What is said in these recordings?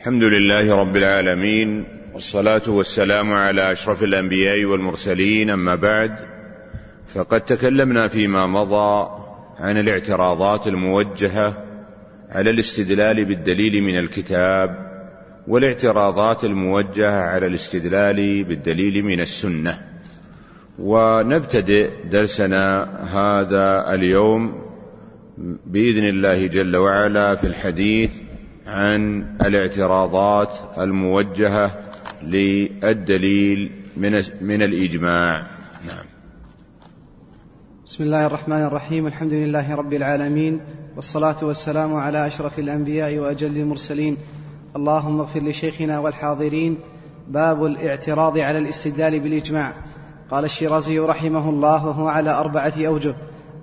الحمد لله رب العالمين، والصلاة والسلام على أشرف الأنبياء والمرسلين. أما بعد، فقد تكلمنا فيما مضى عن الاعتراضات الموجهة على الاستدلال بالدليل من الكتاب، والاعتراضات الموجهة على الاستدلال بالدليل من السنة. ونبتدئ درسنا هذا اليوم بإذن الله جل وعلا في الحديث عن الاعتراضات الموجهة للدليل من الإجماع. نعم. بسم الله الرحمن الرحيم، الحمد لله رب العالمين، والصلاة والسلام على أشرف الأنبياء وأجل المرسلين، اللهم اغفر لشيخنا والحاضرين. باب الاعتراض على الاستدلال بالإجماع. قال الشيرازي رحمه الله: وهو على 4 أوجه،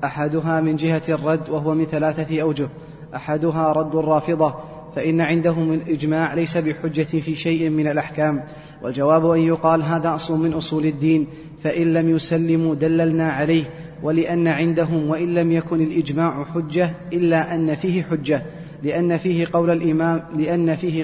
أحدها من جهة الرد وهو من 3 أوجه. أحدها رد الرافضة، فإن عندهم الإجماع ليس بحجة في شيء من الأحكام، والجواب أن يقال هذا أصل من أصول الدين، فإن لم يسلموا دللنا عليه، ولأن عندهم وإن لم يكن الإجماع حجة إلا أن فيه حجة، لأن فيه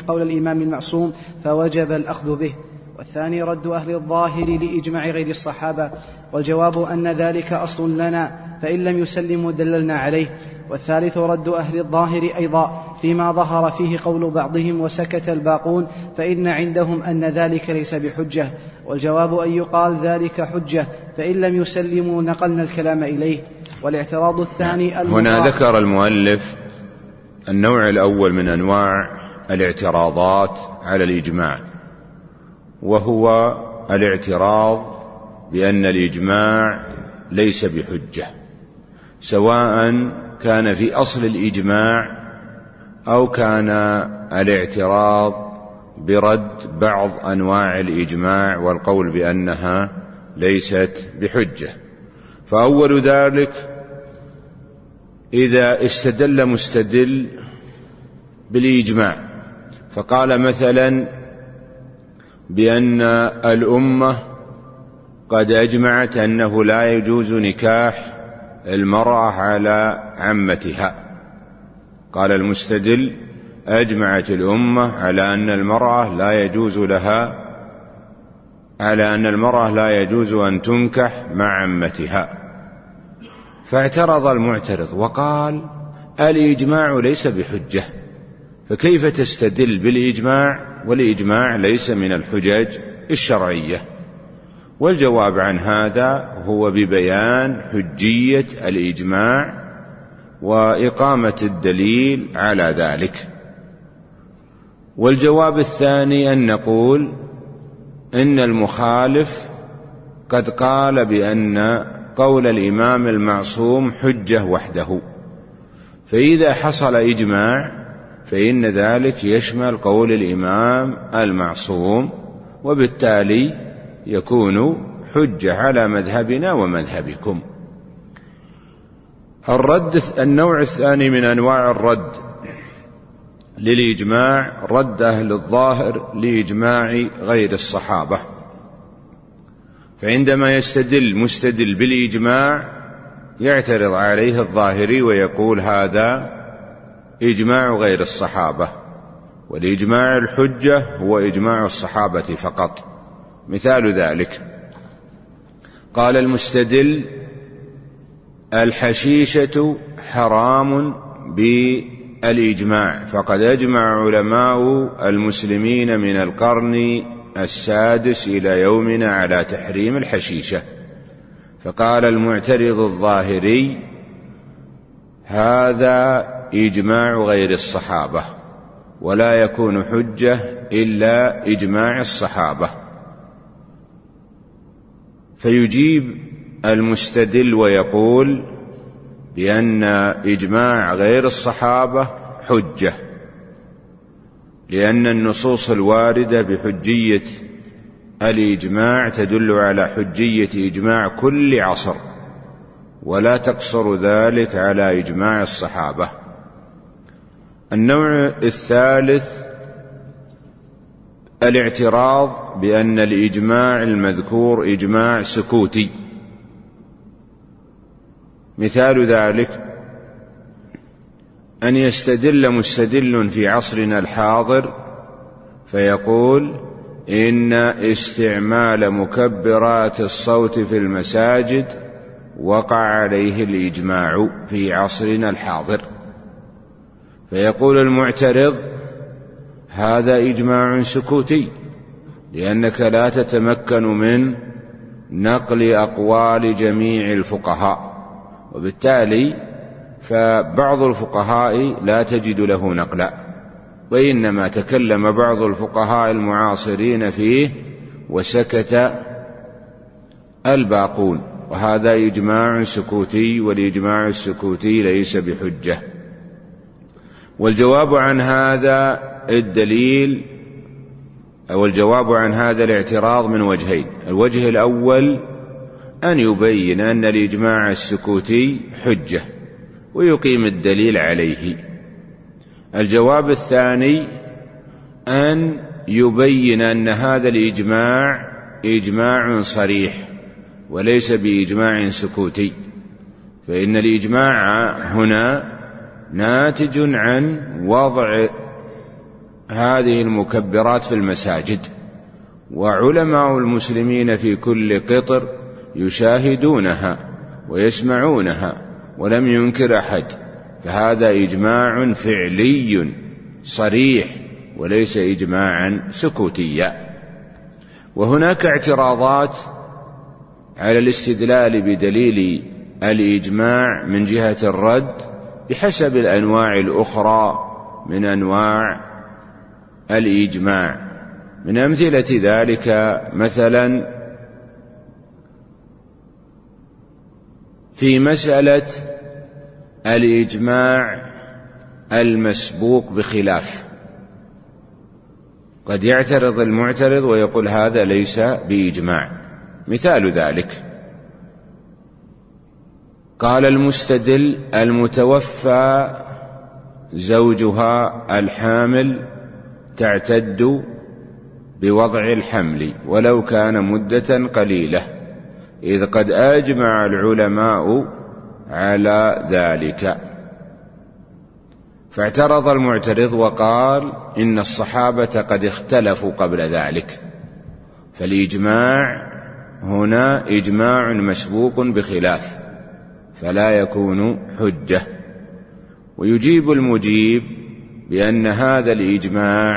قول الإمام المعصوم، فوجب الأخذ به. والثاني رد أهل الظاهر لإجماع غير الصحابة، والجواب أن ذلك أصل لنا، فإن لم يسلموا دللنا عليه. والثالث رد أهل الظاهر أيضا فيما ظهر فيه قول بعضهم وسكت الباقون، فإن عندهم أن ذلك ليس بحجة، والجواب أن يقال ذلك حجة، فإن لم يسلموا نقلنا الكلام إليه. والاعتراض الثاني هنا ذكر المؤلف النوع الأول من أنواع الاعتراضات على الإجماع، وهو الاعتراض بأن الإجماع ليس بحجة، سواء كان في أصل الإجماع أو كان الاعتراض برد بعض أنواع الإجماع والقول بأنها ليست بحجة. فأول ذلك إذا استدل مستدل بالإجماع، فقال مثلا بأن الأمة قد أجمعت أنه لا يجوز نكاح المرأة على عمتها. قال المستدل: أجمعت الأمة على أن المرأة لا يجوز لها، على أن المرأة لا يجوز أن تنكح مع عمتها. فاعترض المعترض وقال: الإجماع ليس بحجة، فكيف تستدل بالإجماع والإجماع ليس من الحجج الشرعية؟ والجواب عن هذا هو ببيان حجية الإجماع وإقامة الدليل على ذلك. والجواب الثاني أن نقول إن المخالف قد قال بأن قول الإمام المعصوم حجة وحده، فإذا حصل إجماع فإن ذلك يشمل قول الإمام المعصوم، وبالتالي يكون حجة على مذهبنا ومذهبكم. الرد النوع الثاني من أنواع الرد للإجماع، رد أهل الظاهر لإجماع غير الصحابة، فعندما يستدل مستدل بالإجماع يعترض عليه الظاهري ويقول هذا إجماع غير الصحابة، والإجماع الحجة هو إجماع الصحابة فقط. مثال ذلك قال المستدل: الحشيشة حرام بالإجماع، فقد أجمع علماء المسلمين من القرن السادس إلى يومنا على تحريم الحشيشة. فقال المعترض الظاهري: هذا إجماع غير الصحابة، ولا يكون حجة إلا إجماع الصحابة. فيجيب المستدل ويقول بأن إجماع غير الصحابة حجة، لأن النصوص الواردة بحجية الإجماع تدل على حجية إجماع كل عصر، ولا تقصر ذلك على إجماع الصحابة. النوع الثالث الاعتراض بأن الإجماع المذكور إجماع سكوتي. مثال ذلك أن يستدل مستدل في عصرنا الحاضر فيقول إن استعمال مكبرات الصوت في المساجد وقع عليه الإجماع في عصرنا الحاضر. فيقول المعترض هذا إجماع سكوتي لأنك لا تتمكن من نقل أقوال جميع الفقهاء، وبالتالي فبعض الفقهاء لا تجد له نقلا، وإنما تكلم بعض الفقهاء المعاصرين فيه وسكت الباقون، وهذا إجماع سكوتي، والإجماع السكوتي ليس بحجة. والجواب عن هذا الدليل أو الجواب عن هذا الاعتراض من وجهين. الوجه الأول أن يبين أن الإجماع السكوتي حجة ويقيم الدليل عليه. الجواب الثاني أن يبين أن هذا الإجماع إجماع صريح وليس بإجماع سكوتي، فإن الإجماع هنا ناتج عن وضع هذه المكبرات في المساجد، وعلماء المسلمين في كل قطر يشاهدونها ويسمعونها ولم ينكر أحد، فهذا إجماع فعلي صريح وليس إجماعا سكوتيا. وهناك اعتراضات على الاستدلال بدليل الإجماع من جهة الرد بحسب الأنواع الأخرى من أنواع الإجماع، من أمثلة ذلك مثلا في مسألة الإجماع المسبوق بخلاف، قد يعترض المعترض ويقول هذا ليس بإجماع. مثال ذلك قال المستدل المتوفى زوجها الحامل تعتد بوضع الحمل ولو كان مدة قليلة، إذ قد أجمع العلماء على ذلك. فاعترض المعترض وقال إن الصحابة قد اختلفوا قبل ذلك، فالإجماع هنا إجماع مسبوق بخلاف فلا يكون حجة. ويجيب المجيب بأن هذا الإجماع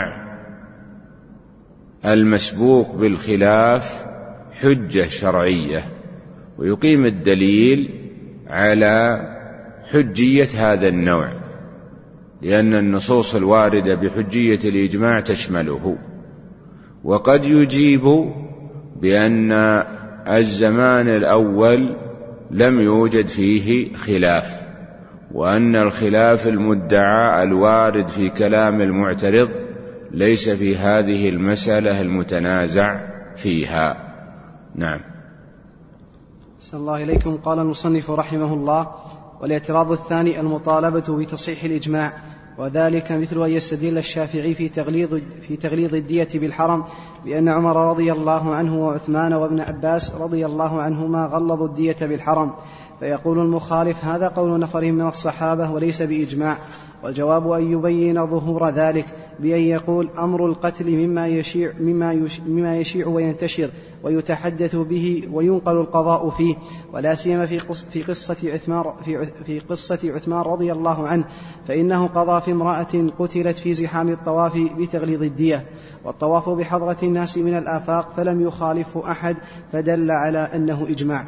المسبوق بالخلاف حجة شرعية، ويقيم الدليل على حجية هذا النوع، لأن النصوص الواردة بحجية الإجماع تشمله. وقد يجيب بأن الزمان الأول لم يوجد فيه خلاف، وأن الخلاف المدعى الوارد في كلام المعترض ليس في هذه المسألة المتنازع فيها. نعم. أحسن الله إليكم. قال المصنف رحمه الله: والاعتراض الثاني المطالبة بتصحيح الإجماع، وذلك مثل أن يستدل الشافعي في تغليظ الدية بالحرم بأن عمر رضي الله عنه وعثمان وابن عباس رضي الله عنهما غلظوا الدية بالحرم، فيقول المخالف هذا قول نفر من الصحابة وليس بإجماع. والجواب أن يبين ظهور ذلك بأن يقول أمر القتل مما يشيع وينتشر ويتحدث به وينقل القضاء فيه، ولا سيما في قصة عثمان رضي الله عنه، فإنه قضى في امرأة قتلت في زحام الطواف بتغليظ الدية، والطواف بحضرة الناس من الآفاق فلم يخالفه أحد، فدل على أنه إجماع.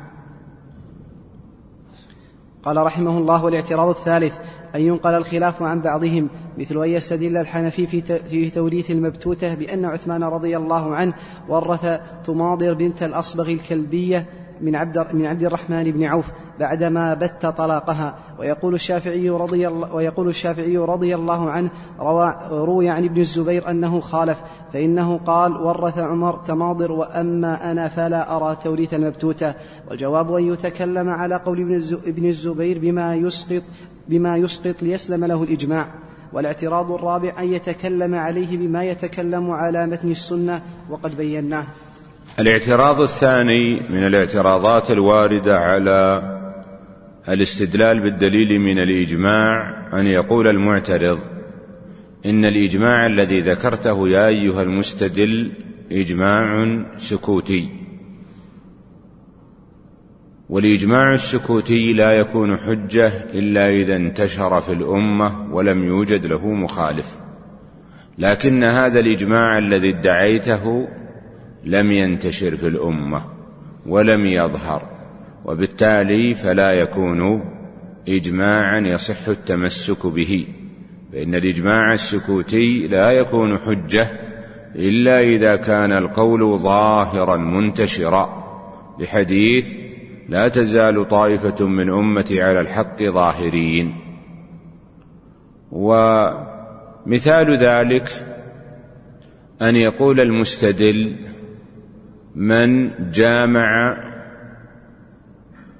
قال رحمه الله: والاعتراض الثالث أن ينقل الخلاف عن بعضهم، مثل أن يستدل الحنفي في توريث المبتوتة بأن عثمان رضي الله عنه ورث تماضر بنت الأصبغ الكلبية من عبد الرحمن بن عوف بعدما بت طلاقها، ويقول الشافعي رضي الله عنه روي عن ابن الزبير أنه خالف، فإنه قال ورث عمر تماضر وأما أنا فلا أرى توريث المبتوتة. والجواب أن يتكلم على قول ابن الزبير بما يسقط ليسلم له الإجماع. والاعتراض الرابع أن يتكلم عليه بما يتكلم على متن السنة وقد بيناه. الاعتراض الثاني من الاعتراضات الواردة على الاستدلال بالدليل من الإجماع أن يقول المعترض إن الإجماع الذي ذكرته يا أيها المستدل إجماع سكوتي، والإجماع السكوتي لا يكون حجة إلا إذا انتشر في الأمة ولم يوجد له مخالف، لكن هذا الإجماع الذي ادعيته لم ينتشر في الأمة ولم يظهر، وبالتالي فلا يكون إجماعا يصح التمسك به، فإن الإجماع السكوتي لا يكون حجة إلا إذا كان القول ظاهرا منتشرا، لحديث لا تزال طائفة من أمتي على الحق ظاهرين. ومثال ذلك أن يقول المستدل من جامع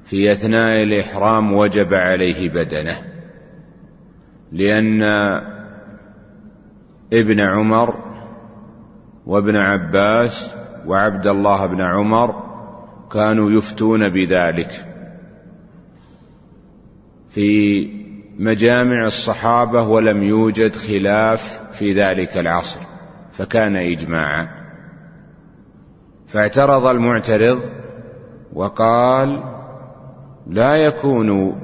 في أثناء الإحرام وجب عليه بدنه، لأن ابن عمر وابن عباس وعبد الله بن عمر كانوا يفتون بذلك في مجامع الصحابة ولم يوجد خلاف في ذلك العصر، فكان إجماعا. فاعترض المعترض وقال لا يكون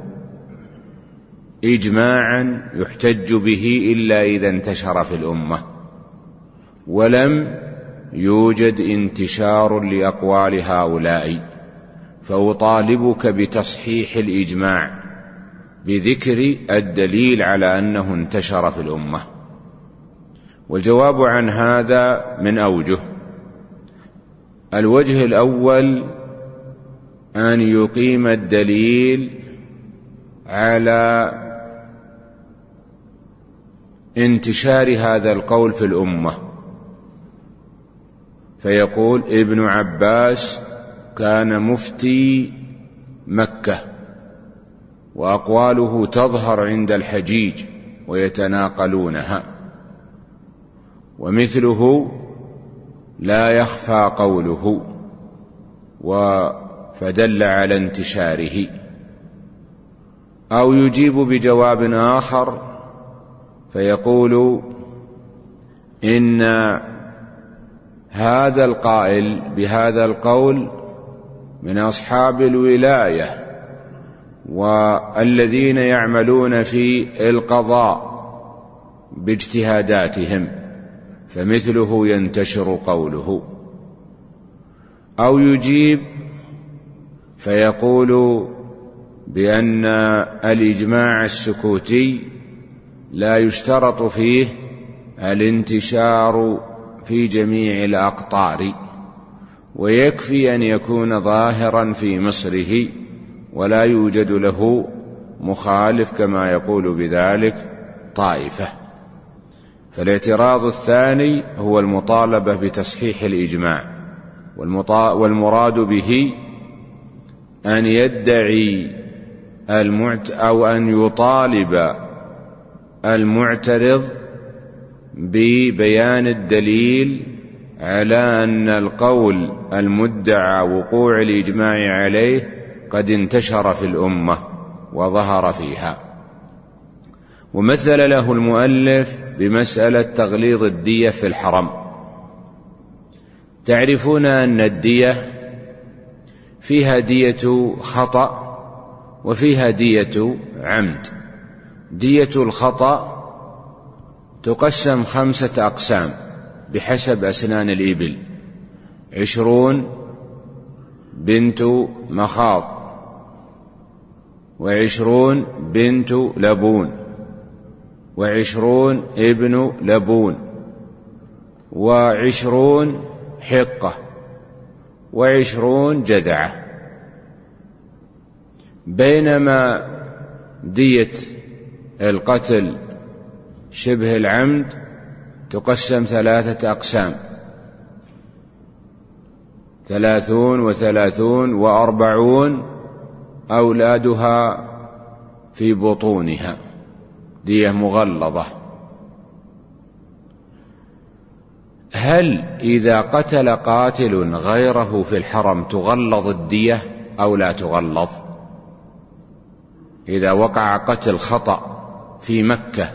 إجماعا يحتج به إلا إذا انتشر في الأمة، ولم يوجد انتشار لأقوال هؤلاء، فأطالبك بتصحيح الإجماع بذكر الدليل على أنه انتشر في الأمة. والجواب عن هذا من أوجه. الوجه الأول أن يقيم الدليل على انتشار هذا القول في الأمة، فيقول ابن عباس كان مفتي مكة وأقواله تظهر عند الحجيج ويتناقلونها، ومثله لا يخفى قوله، فدل على انتشاره. أو يجيب بجواب آخر فيقول إن هذا القائل بهذا القول من أصحاب الولاية والذين يعملون في القضاء باجتهاداتهم، فمثله ينتشر قوله. أو يجيب فيقول بأن الإجماع السكوتي لا يشترط فيه الانتشار في جميع الأقطار، ويكفي أن يكون ظاهرا في مصره ولا يوجد له مخالف كما يقول بذلك طائفة. فالاعتراض الثاني هو المطالبة بتصحيح الإجماع، والمراد به أن يدعي أو أن يطالب المعترض ببيان الدليل على أن القول المدعى وقوع الإجماع عليه قد انتشر في الأمة وظهر فيها. ومثل له المؤلف بمسألة تغليظ الدية في الحرم. تعرفون أن الدية فيها دية خطأ وفيها دية عمد. دية الخطأ تقسم 5 أقسام بحسب أسنان الإبل: 20 بنت مخاض، 20 بنت لبون، 20 ابن لبون، 20 حقة، 20 جذعة. بينما دية القتل شبه العمد تقسم 3 أقسام: 30 و30 و40 أولادها في بطونها، دية مغلظة. هل إذا قتل قاتل غيره في الحرم تغلظ الدية أو لا تغلظ؟ إذا وقع قتل خطأ في مكة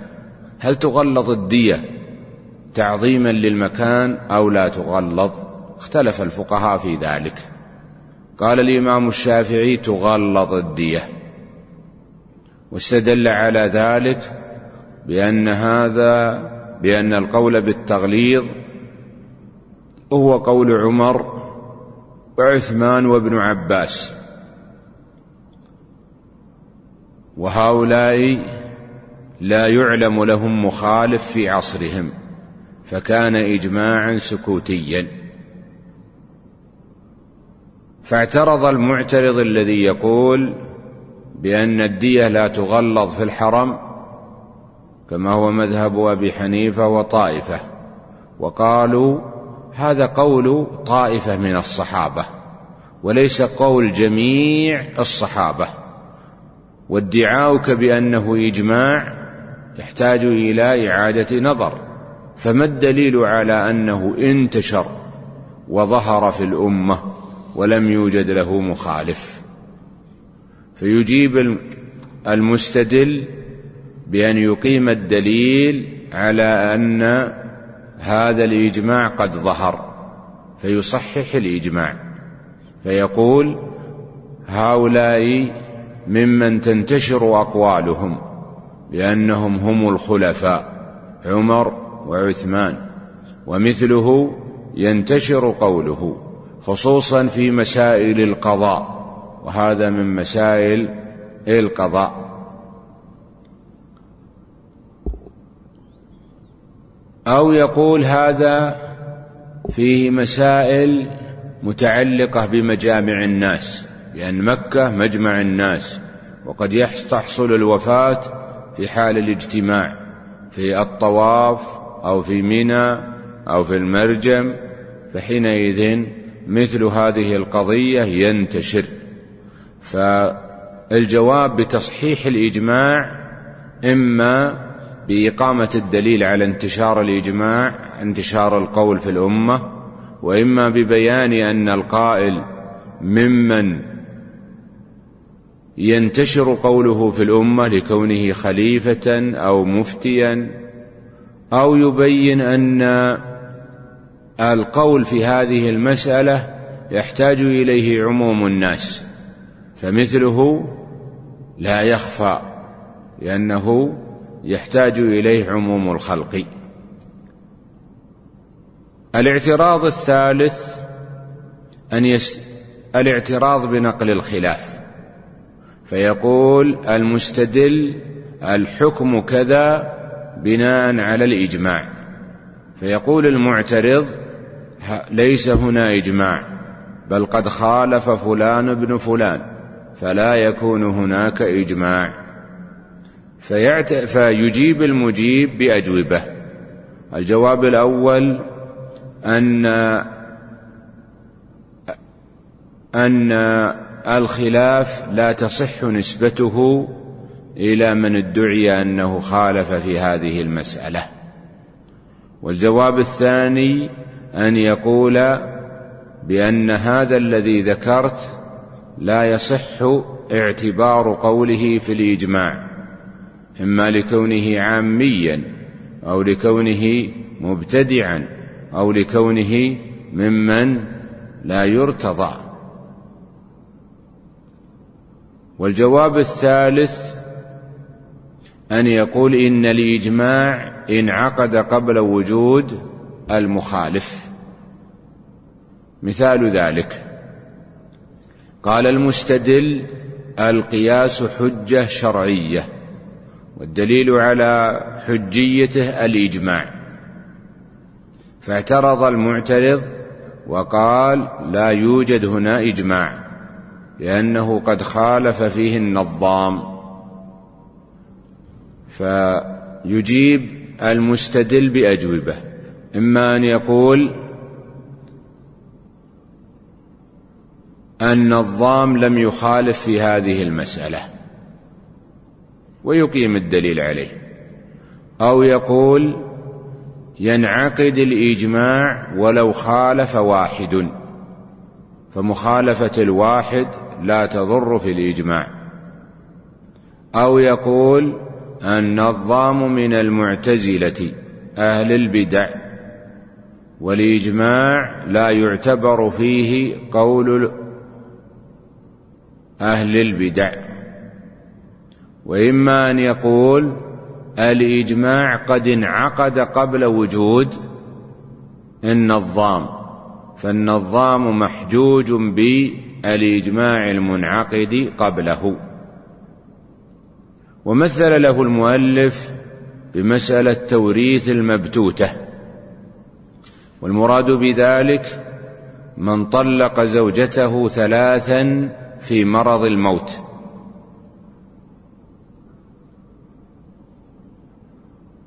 هل تغلظ الدية تعظيما للمكان أو لا تغلظ؟ اختلف الفقهاء في ذلك. قال الإمام الشافعي تغلظ الدية، واستدل على ذلك بأن القول بالتغليظ هو قول عمر وعثمان وابن عباس، وهؤلاء لا يعلم لهم مخالف في عصرهم، فكان إجماعا سكوتيا. فاعترض المعترض الذي يقول بأن الدية لا تغلظ في الحرم كما هو مذهب أبي حنيفة وطائفة، وقالوا هذا قول طائفة من الصحابة وليس قول جميع الصحابة، وادعاؤك بأنه إجماع يحتاج إلى إعادة نظر. فما الدليل على أنه انتشر وظهر في الأمة ولم يوجد له مخالف؟ فيجيب المستدل بأن يقيم الدليل على أن هذا الإجماع قد ظهر، فيصحح الإجماع فيقول هؤلاء ممن تنتشر أقوالهم لأنهم هم الخلفاء عمر وعثمان، ومثله ينتشر قوله خصوصا في مسائل القضاء، وهذا من مسائل القضاء. أو يقول هذا فيه مسائل متعلقة بمجامع الناس، لأن مكة مجمع الناس وقد تحصل الوفاة في حال الاجتماع في الطواف أو في منى أو في المرجم، فحينئذ مثل هذه القضية ينتشر. فالجواب بتصحيح الإجماع إما بإقامة الدليل على انتشار الإجماع، انتشار القول في الأمة، وإما ببيان أن القائل ممن ينتشر قوله في الأمة لكونه خليفة أو مفتيا، أو يبين أن القول في هذه المسألة يحتاج إليه عموم الناس، فمثله لا يخفى لأنه يحتاج إليه عموم الخلق. الاعتراض الثالث الاعتراض بنقل الخلاف، فيقول المستدل الحكم كذا بناء على الإجماع، فيقول المعترض ليس هنا إجماع بل قد خالف فلان ابن فلان فلا يكون هناك إجماع. فيجيب المجيب بأجوبة. الجواب الأول أن الخلاف لا تصح نسبته إلى من ادعي أنه خالف في هذه المسألة. والجواب الثاني أن يقول بأن هذا الذي ذكرت لا يصح اعتبار قوله في الإجماع، إما لكونه عاميا أو لكونه مبتدعا أو لكونه ممن لا يرتضى. والجواب الثالث أن يقول إن الإجماع انعقد قبل وجود المخالف. مثال ذلك قال المستدل القياس حجة شرعية، والدليل على حجيته الإجماع، فاعترض المعترض وقال لا يوجد هنا إجماع لأنه قد خالف فيه النظام. فيجيب المستدل بأجوبة، إما أن يقول النظام لم يخالف في هذه المسألة ويقيم الدليل عليه، أو يقول ينعقد الإجماع ولو خالف واحد، فمخالفة الواحد لا تضر في الإجماع، أو يقول النظام من المعتزلة أهل البدع، والإجماع لا يعتبر فيه قول أهل البدع، وإما أن يقول الإجماع قد انعقد قبل وجود النظام، فالنظام محجوج بالإجماع المنعقد قبله. ومثل له المؤلف بمسألة توريث المبتوتة، والمراد بذلك من طلق زوجته ثلاثا في مرض الموت،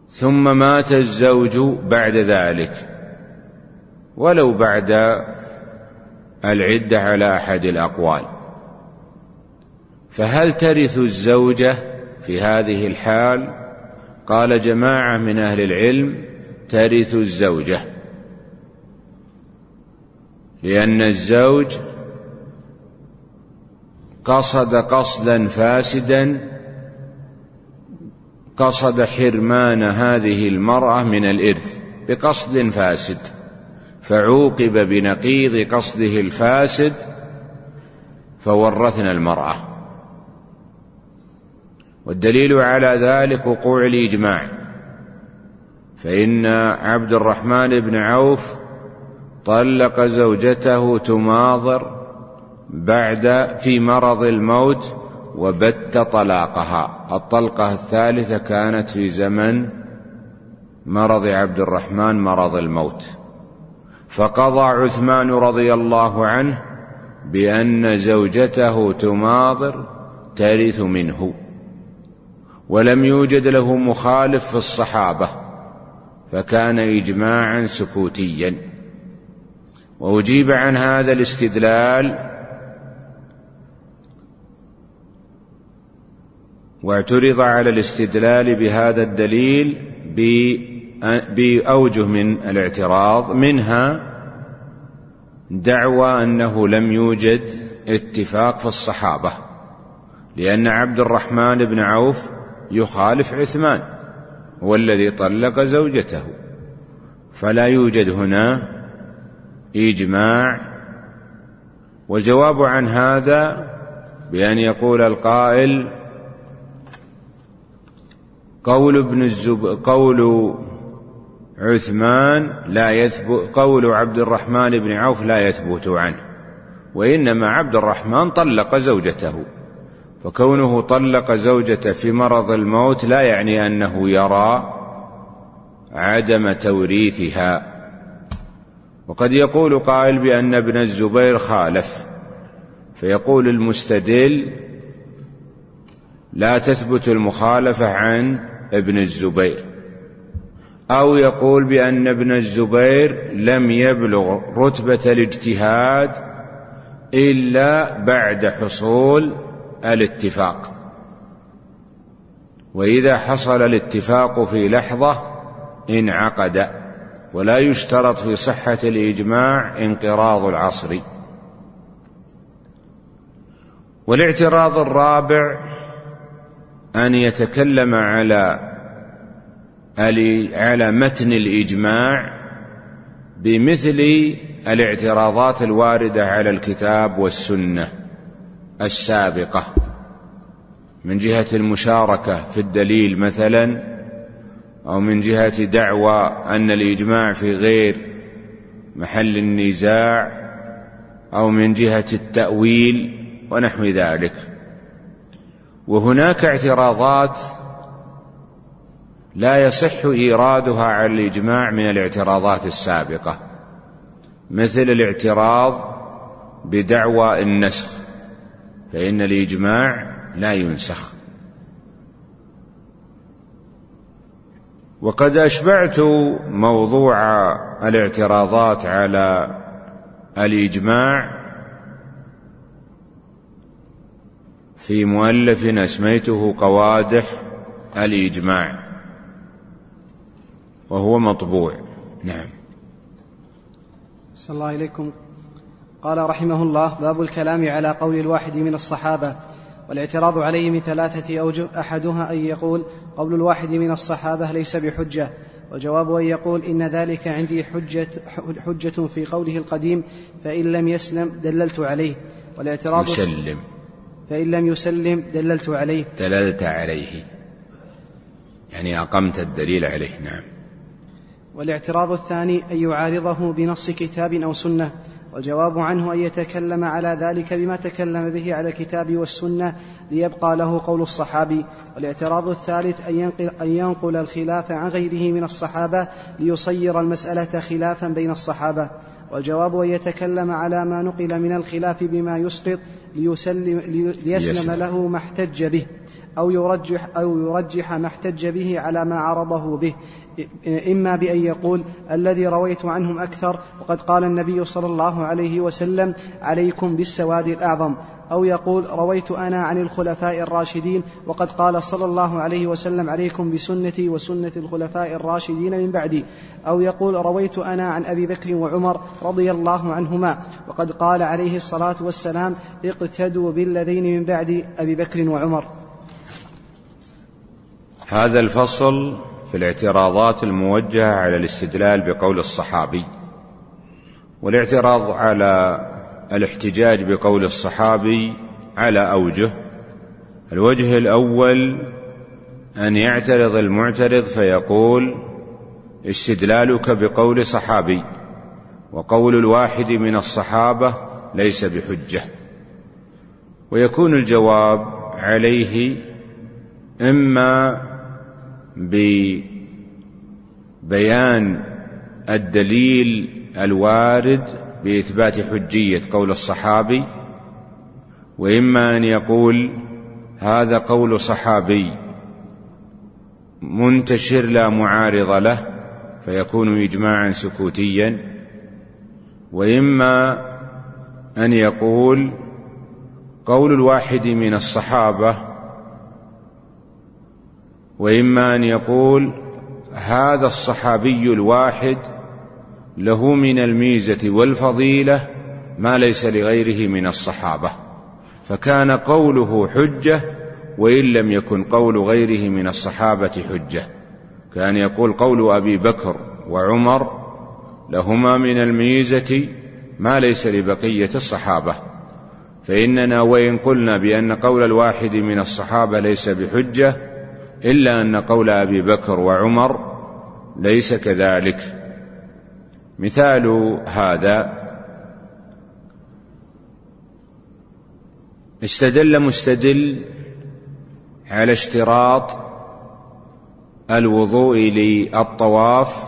ثم مات الزوج بعد ذلك ولو بعد العدة على أحد الأقوال، فهل ترث الزوجة في هذه الحال؟ قال جماعة من أهل العلم ترث الزوجة، لأن الزوج قصد قصدا فاسدا، قصد حرمان هذه المرأة من الإرث بقصد فاسد، فعوقب بنقيض قصده الفاسد فورثنا المرأة. والدليل على ذلك وقوع الإجماع، فإن عبد الرحمن بن عوف طلق زوجته تماضر بعد في مرض الموت وبت طلاقها، الطلقة الثالثة كانت في زمن مرض عبد الرحمن مرض الموت، فقضى عثمان رضي الله عنه بأن زوجته تماضر ترث منه، ولم يوجد له مخالف في الصحابة، فكان إجماعا سكوتيا. وأجيب عن هذا الاستدلال واعترض على الاستدلال بهذا الدليل بأوجه من الاعتراض، منها دعوى أنه لم يوجد اتفاق في الصحابة، لأن عبد الرحمن بن عوف يخالف عثمان هو الذي طلق زوجته، فلا يوجد هنا إجماع. والجواب عن هذا بأن يقول القائل قول عثمان لا يثبت، قول عبد الرحمن بن عوف لا يثبت عنه، وإنما عبد الرحمن طلق زوجته، فكونه طلق زوجته في مرض الموت لا يعني أنه يرى عدم توريثها. وقد يقول قائل بأن ابن الزبير خالف، فيقول المستدل لا تثبت المخالفة عن ابن الزبير، أو يقول بأن ابن الزبير لم يبلغ رتبة الاجتهاد إلا بعد حصول الاتفاق، وإذا حصل الاتفاق في لحظة انعقد، ولا يشترط في صحة الإجماع انقراض العصر. والاعتراض الرابع أن يتكلم على متن الإجماع بمثل الاعتراضات الواردة على الكتاب والسنة السابقة، من جهة المشاركة في الدليل مثلا، أو من جهة دعوى أن الإجماع في غير محل النزاع، أو من جهة التأويل ونحو ذلك. وهناك اعتراضات لا يصح إيرادها على الإجماع من الاعتراضات السابقة، مثل الاعتراض بدعوى النسخ، فإن الإجماع لا ينسخ. وقد أشبعت موضوع الاعتراضات على الإجماع في مؤلف أسميته قوادح الإجماع، وهو مطبوع. نعم. صلى الله عليكم. قال رحمه الله: باب الكلام على قول الواحد من الصحابة والاعتراض عليه من ثلاثة أوجه: أحدها أن يقول قول الواحد من الصحابة ليس بحجة، وجواب أن يقول إن ذلك عندي حجة في قوله القديم فإن لم يسلم دللت عليه، والاعتراض يسلم فإن لم يسلم دللت عليه، دللت عليه يعني أقمت الدليل عليه. نعم. والاعتراض الثاني أن يعارضه بنص كتاب أو سنة، والجواب عنه أن يتكلم على ذلك بما تكلم به على الكتاب والسنة ليبقى له قول الصحابي، والاعتراض الثالث أن ينقل الخلاف عن غيره من الصحابة ليصير المسألة خلافا بين الصحابة، والجواب أن يتكلم على ما نقل من الخلاف بما يسقط ليسلم له ما احتج به أو يرجح ما احتج به على ما عرضه به، إما بأن يقول الذي رويت عنهم أكثر وقد قال النبي صلى الله عليه وسلم عليكم بالسواد الأعظم، أو يقول رويت أنا عن الخلفاء الراشدين وقد قال صلى الله عليه وسلم عليكم بسنتي وسنة الخلفاء الراشدين من بعدي، أو يقول رويت أنا عن أبي بكر وعمر رضي الله عنهما وقد قال عليه الصلاة والسلام اقتدوا بالذين من بعد أبي بكر وعمر. هذا الفصل في الاعتراضات الموجهة على الاستدلال بقول الصحابي، والاعتراض على الاحتجاج بقول الصحابي على أوجه. الوجه الأول أن يعترض المعترض فيقول استدلالك بقول صحابي وقول الواحد من الصحابة ليس بحجة، ويكون الجواب عليه إما ببيان الدليل الوارد بإثبات حجية قول الصحابي، وإما أن يقول هذا قول صحابي منتشر لا معارض له فيكون إجماعا سكوتيا، وإما أن يقول قول الواحد من الصحابة، وإما أن يقول هذا الصحابي الواحد له من الميزة والفضيلة ما ليس لغيره من الصحابة، فكان قوله حجة وإن لم يكن قول غيره من الصحابة حجة، كان يقول قول أبي بكر وعمر لهما من الميزة ما ليس لبقية الصحابة، فإننا وإن قلنا بأن قول الواحد من الصحابة ليس بحجة إلا أن قول أبي بكر وعمر ليس كذلك. مثال هذا: استدل مستدل على اشتراط الوضوء للطواف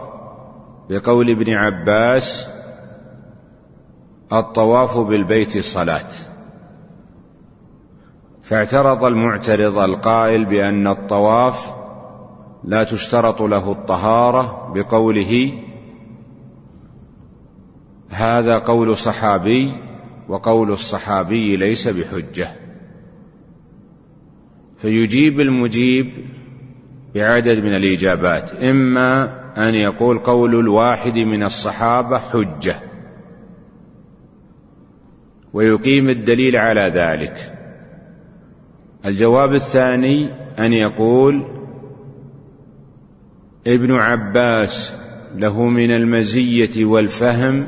بقول ابن عباس الطواف بالبيت صلاة، فاعترض المعترض القائل بأن الطواف لا تشترط له الطهارة بقوله هذا قول صحابي وقول الصحابي ليس بحجة، فيجيب المجيب بعدد من الإجابات، إما أن يقول قول الواحد من الصحابة حجة ويقيم الدليل على ذلك. الجواب الثاني أن يقول ابن عباس له من المزية والفهم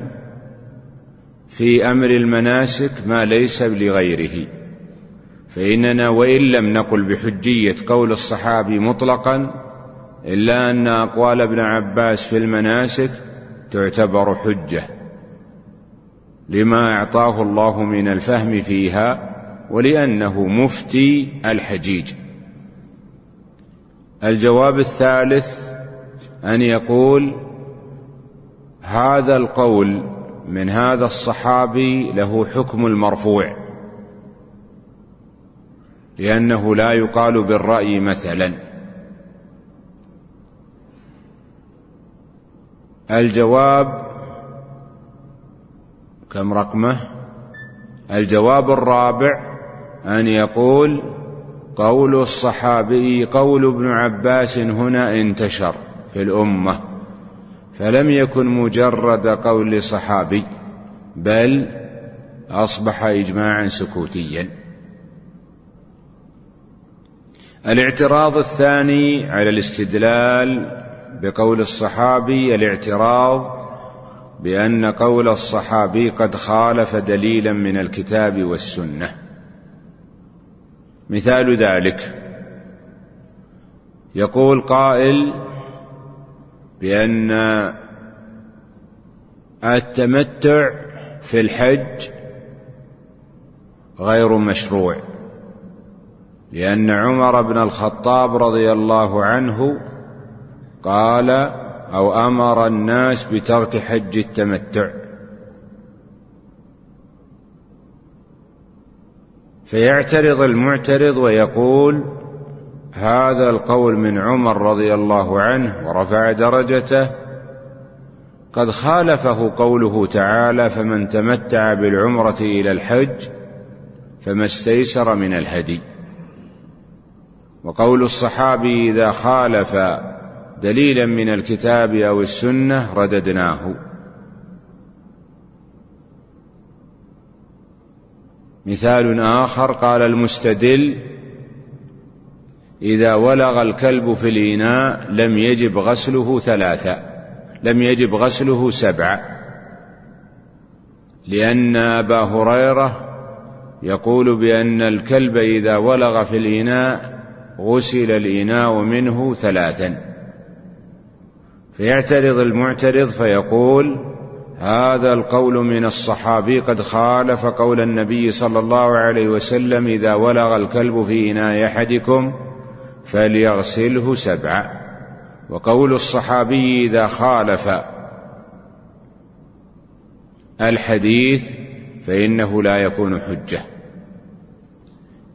في أمر المناسك ما ليس لغيره، فإننا وإن لم نقل بحجية قول الصحابي مطلقا إلا أن أقوال ابن عباس في المناسك تعتبر حجة لما أعطاه الله من الفهم فيها ولأنه مفتي الحجيج. الجواب الثالث أن يقول هذا القول من هذا الصحابي له حكم المرفوع لأنه لا يقال بالرأي مثلا. الجواب كم رقمه؟ الجواب الرابع أن يقول قول الصحابي قول ابن عباس هنا انتشر في الأمة فلم يكن مجرد قول صحابي بل أصبح إجماعا سكوتيا. الاعتراض الثاني على الاستدلال بقول الصحابي، الاعتراض بأن قول الصحابي قد خالف دليلا من الكتاب والسنة. مثال ذلك يقول قائل بأن التمتع في الحج غير مشروع لأن عمر بن الخطاب رضي الله عنه قال أو أمر الناس بترك حج التمتع، فيعترض المعترض ويقول هذا القول من عمر رضي الله عنه ورفع درجته قد خالفه قوله تعالى فمن تمتع بالعمرة إلى الحج فما استيسر من الهدي، وقول الصحابي إذا خالف دليلا من الكتاب أو السنة رددناه. مثال آخر قال المستدل إذا ولغ الكلب في الإناء لم يجب غسله ثلاثة، لم يجب غسله سبعة، لأن أبا هريرة يقول بأن الكلب إذا ولغ في الإناء غسل الإناء منه ثلاثا، فيعترض المعترض فيقول هذا القول من الصحابي قد خالف قول النبي صلى الله عليه وسلم إذا ولغ الكلب في إناء أحدكم فليغسله سبعة، وقول الصحابي إذا خالف الحديث فإنه لا يكون حجة.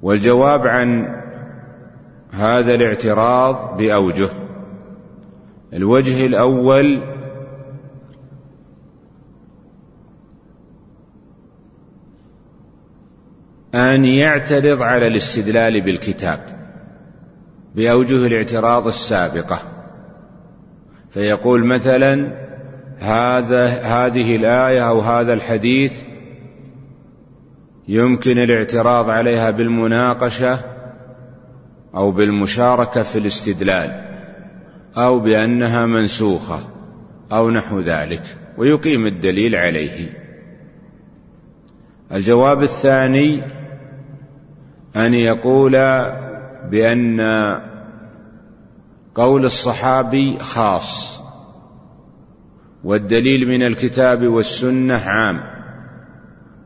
والجواب عن هذا الاعتراض بأوجه. الوجه الأول أن يعترض على الاستدلال بالكتاب بأوجه الاعتراض السابقة، فيقول مثلا هذه الآية أو هذا الحديث يمكن الاعتراض عليها بالمناقشة أو بالمشاركة في الاستدلال أو بأنها منسوخة أو نحو ذلك، ويقيم الدليل عليه. الجواب الثاني أن يقول بأن قول الصحابي خاص والدليل من الكتاب والسنة عام،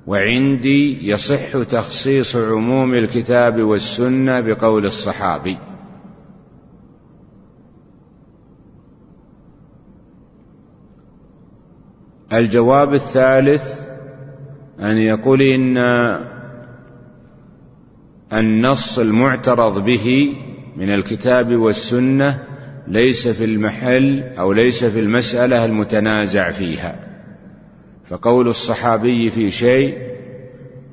وعندي يصح تخصيص عموم الكتاب والسنة بقول الصحابي، الجواب الثالث أن يقول إن النص المعترض به من الكتاب والسنة ليس في المحل أو ليس في المسألة المتنازع فيها، فقول الصحابي في شيء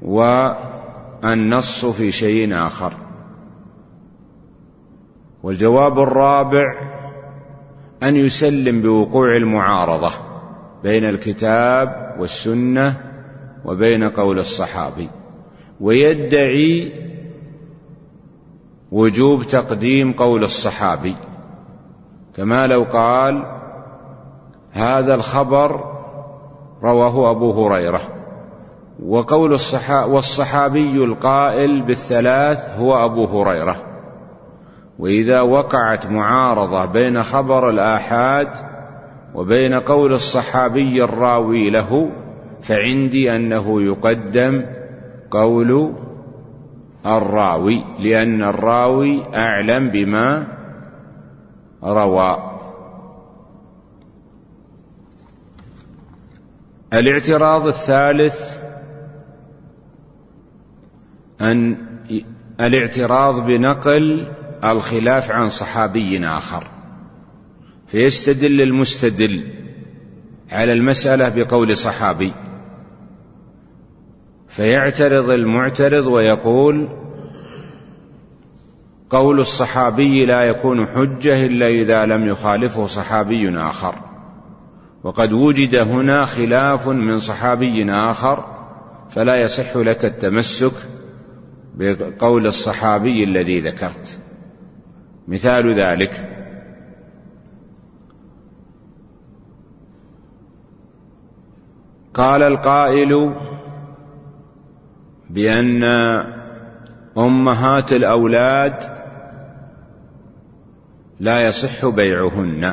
والنص في شيء آخر. والجواب الرابع أن يسلم بوقوع المعارضة بين الكتاب والسنة وبين قول الصحابي، ويدعي وجوب تقديم قول الصحابي، كما لو قال هذا الخبر رواه أبو هريرة وقول والصحابي القائل بالثلاث هو أبو هريرة، وإذا وقعت معارضة بين خبر الآحاد وبين قول الصحابي الراوي له فعندي أنه يقدم قول الراوي لأن الراوي أعلم بما روى. الاعتراض الثالث أن الاعتراض بنقل الخلاف عن صحابي آخر، فيستدل المستدل على المسألة بقول صحابي، فيعترض المعترض ويقول قول الصحابي لا يكون حجة إلا إذا لم يخالفه صحابي آخر، وقد وجد هنا خلاف من صحابي آخر فلا يصح لك التمسك بقول الصحابي الذي ذكرت. مثال ذلك قال القائل بأن أمهات الأولاد لا يصح بيعهن،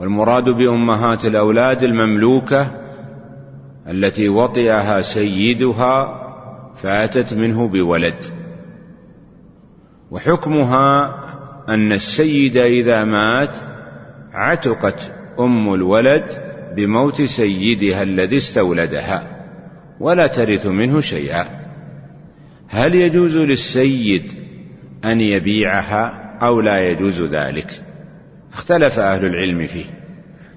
والمراد بأمهات الأولاد المملوكة التي وطئها سيدها فأتت منه بولد، وحكمها أن السيد إذا مات عتقت أم الولد بموت سيدها الذي استولدها ولا ترث منه شيئا. هل يجوز للسيد أن يبيعها أو لا يجوز ذلك؟ اختلف أهل العلم فيه.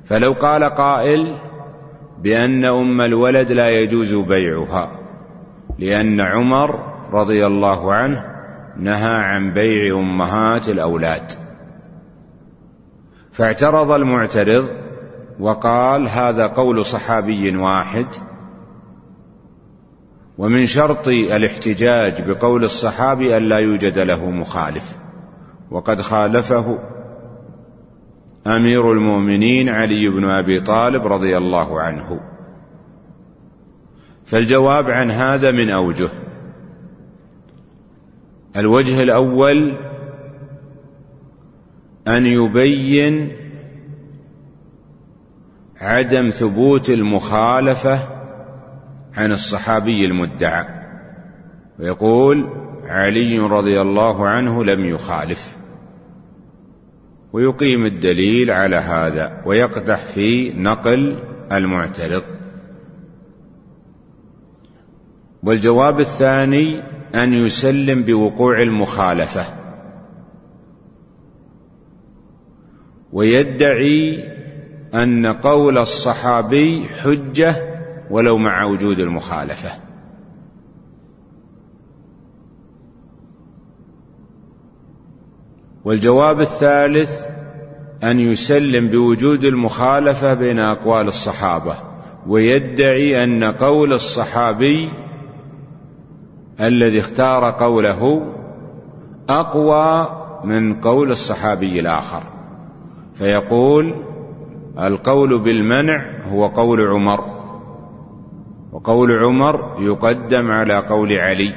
فلو قال قائل بأن أم الولد لا يجوز بيعها لأن عمر رضي الله عنه نهى عن بيع أمهات الأولاد، فاعترض المعترض وقال هذا قول صحابي واحد، ومن شرط الاحتجاج بقول الصحابي أن لا يوجد له مخالف، وقد خالفه أمير المؤمنين علي بن أبي طالب رضي الله عنه. فالجواب عن هذا من أوجه. الوجه الأول أن يبين عدم ثبوت المخالفة عن الصحابي المدعى، ويقول علي رضي الله عنه لم يخالف، ويقيم الدليل على هذا ويقدح في نقل المعترض. والجواب الثاني أن يسلم بوقوع المخالفة ويدعي أن قول الصحابي حجة ولو مع وجود المخالفة. والجواب الثالث أن يسلم بوجود المخالفة بين أقوال الصحابة ويدعي أن قول الصحابي الذي اختار قوله أقوى من قول الصحابي الآخر، فيقول القول بالمنع هو قول عمر، وقول عمر يقدم على قول علي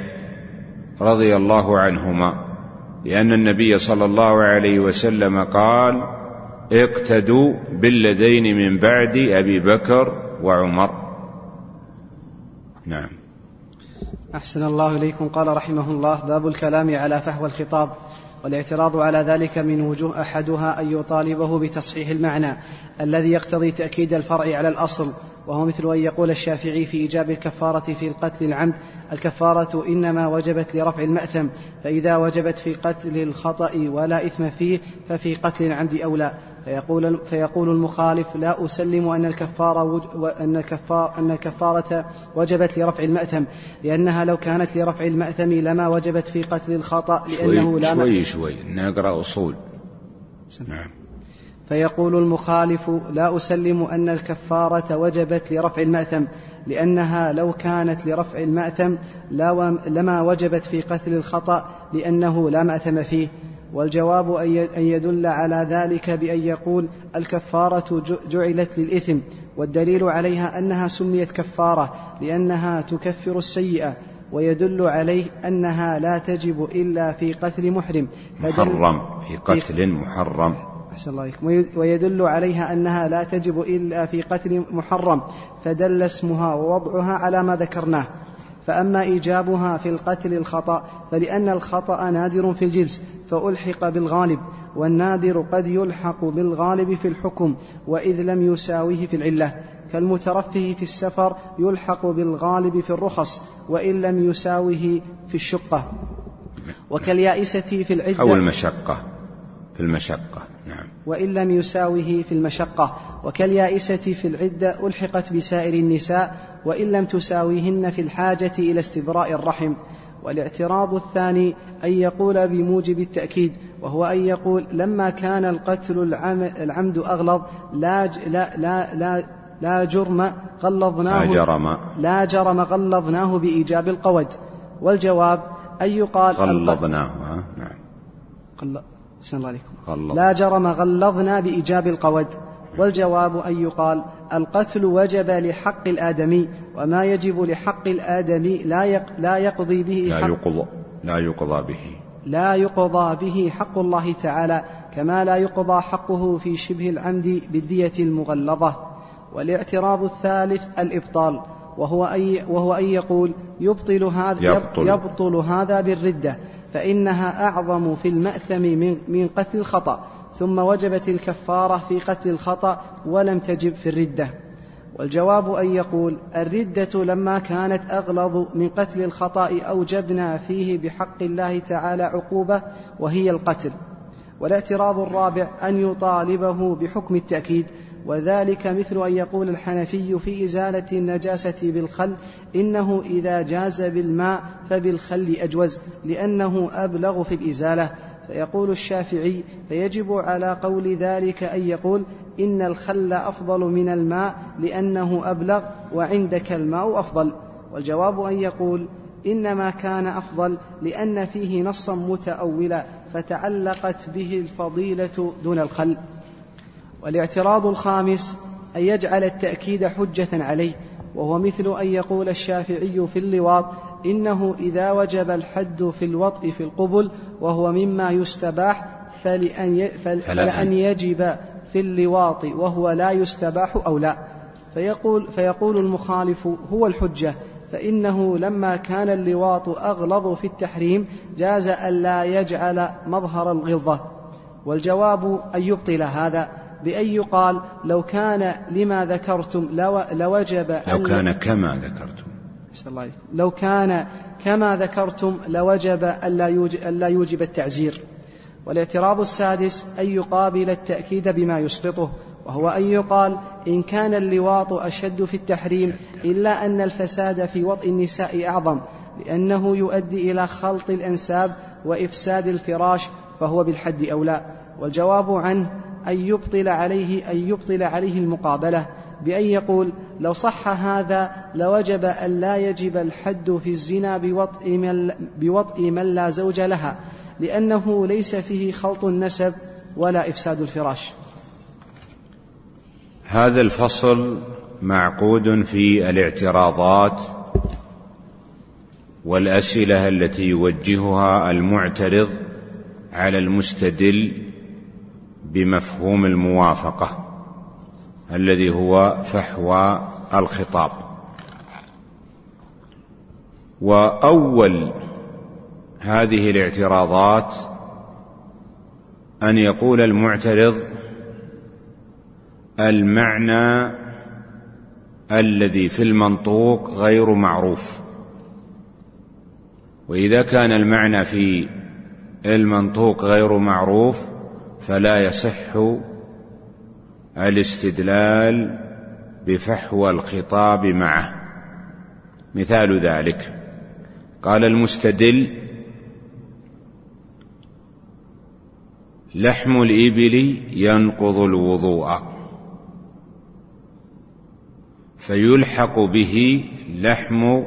رضي الله عنهما، لأن النبي صلى الله عليه وسلم قال اقتدوا بالذين من بعد أبي بكر وعمر. نعم. أحسن الله إليكم. قال رحمه الله: باب الكلام على فهو الخطاب. والاعتراض على ذلك من وجوه: أحدها أن يطالبه بتصحيح المعنى الذي يقتضي تأكيد الفرع على الأصل، وهو مثل أن يقول الشافعي في إيجاب الكفارة في القتل العمد: الكفارة إنما وجبت لرفع المأثم، فإذا وجبت في قتل الخطأ ولا إثم فيه ففي قتل العمد أولى. فيقول المخالف: لا أسلم أن الكفارة وجبت لرفع المأثم، لأنها لو كانت لرفع المأثم لما وجبت في قتل الخطأ، لأنه لا شوي نقرأ أصول. نعم. فيقول المخالف: لا أسلم أن الكفارة وجبت لرفع المأثم، لأنها لو كانت لرفع المأثم لما وجبت في قتل الخطأ، لأنه لا مأثم فيه. والجواب أن يدل على ذلك بأن يقول: الكفارة جعلت للإثم، والدليل عليها أنها سميت كفارة لأنها تكفر السيئة، ويدل عليه أنها لا تجب إلا في قتل محرم محرم في قتل محرم أحسن الله إليكم. ويدل عليها أنها لا تجب إلا في قتل محرم، فدل اسمها ووضعها على ما ذكرناه. فأما إيجابها في القتل الخطأ فلأن الخطأ نادر في الجنس فألحق بالغالب، والنادر قد يلحق بالغالب في الحكم وإذ لم يساويه في العلة، كالمترفه في السفر يلحق بالغالب في الرخص وإن لم يساويه في الشقة، وكاليائسة في العدة أو المشقة في المشقة. نعم. وإن لم يساويه في المشقة، وكاليائسة في العدة ألحقت بسائر النساء وإن لم تساويهن في الحاجة إلى استبراء الرحم. والاعتراض الثاني أن يقول بموجب التأكيد، وهو أن يقول: لما كان القتل العمد أغلظ لا جرم غلظناه بإيجاب القود. والجواب أن يقال غلظناه أحسن الله عليكم. لا جرم غلظنا بإيجاب القود. والجواب أن يقال القتل وجب لحق الآدمي، وما يجب لحق الآدمي لا يقضي به حق لا يقضى به حق الله تعالى، كما لا يقضى حقه في شبه العمد بالدية المغلظة. والاعتراض الثالث الإبطال، وهو أن يقول يبطل هذا بالردة، فإنها أعظم في المأثم من قتل الخطأ، ثم وجبت الكفارة في قتل الخطأ ولم تجب في الردة. والجواب أن يقول الردة لما كانت أغلظ من قتل الخطأ أوجبنا فيه بحق الله تعالى عقوبة وهي القتل. والاعتراض الرابع أن يطالبه بحكم التأكيد، وذلك مثل أن يقول الحنفي في إزالة النجاسة بالخل إنه إذا جاز بالماء فبالخل أجوز لأنه أبلغ في الإزالة، فيقول الشافعي فيجب على قول ذلك أن يقول إن الخل أفضل من الماء لأنه أبلغ وعندك الماء أفضل. والجواب أن يقول إنما كان أفضل لأن فيه نصا متأولا فتعلقت به الفضيلة دون الخل. والاعتراض الخامس أن يجعل التأكيد حجة عليه، وهو مثل أن يقول الشافعي في اللواط إنه إذا وجب الحد في الوطء في القبل وهو مما يستباح فلأن يجب في اللواط وهو لا يستباح أو لا، فيقول المخالف هو الحجة، فإنه لما كان اللواط أغلظ في التحريم جاز أن لا يجعل مظهر الغلظة. والجواب أن يبطل هذا بأن يقال لو كان لما ذكرتم لوجب لو كان كما ذكرتم لوجب ألا يوجب التعزير. والاعتراض السادس أن يقابل التأكيد بما يسقطه، وهو أن يقال إن كان اللواط أشد في التحريم إلا أن الفساد في وطء النساء أعظم لأنه يؤدي إلى خلط الأنساب وإفساد الفراش فهو بالحد أولى. والجواب عنه أن يبطل عليه المقابلة بأن يقول لو صح هذا لوجب أن لا يجب الحد في الزنا بوطء من لا زوج لها لأنه ليس فيه خلط النسب ولا إفساد الفراش. هذا الفصل معقود في الاعتراضات والأسئلة التي يوجهها المعترض على المستدل بمفهوم الموافقة الذي هو فحوى الخطاب. وأول هذه الاعتراضات أن يقول المعترض المعنى الذي في المنطوق غير معروف، وإذا كان المعنى في المنطوق غير معروف فلا يصح الاستدلال بفحوى الخطاب معه. مثال ذلك قال المستدل لحم الإبل ينقض الوضوء، فيلحق به لحم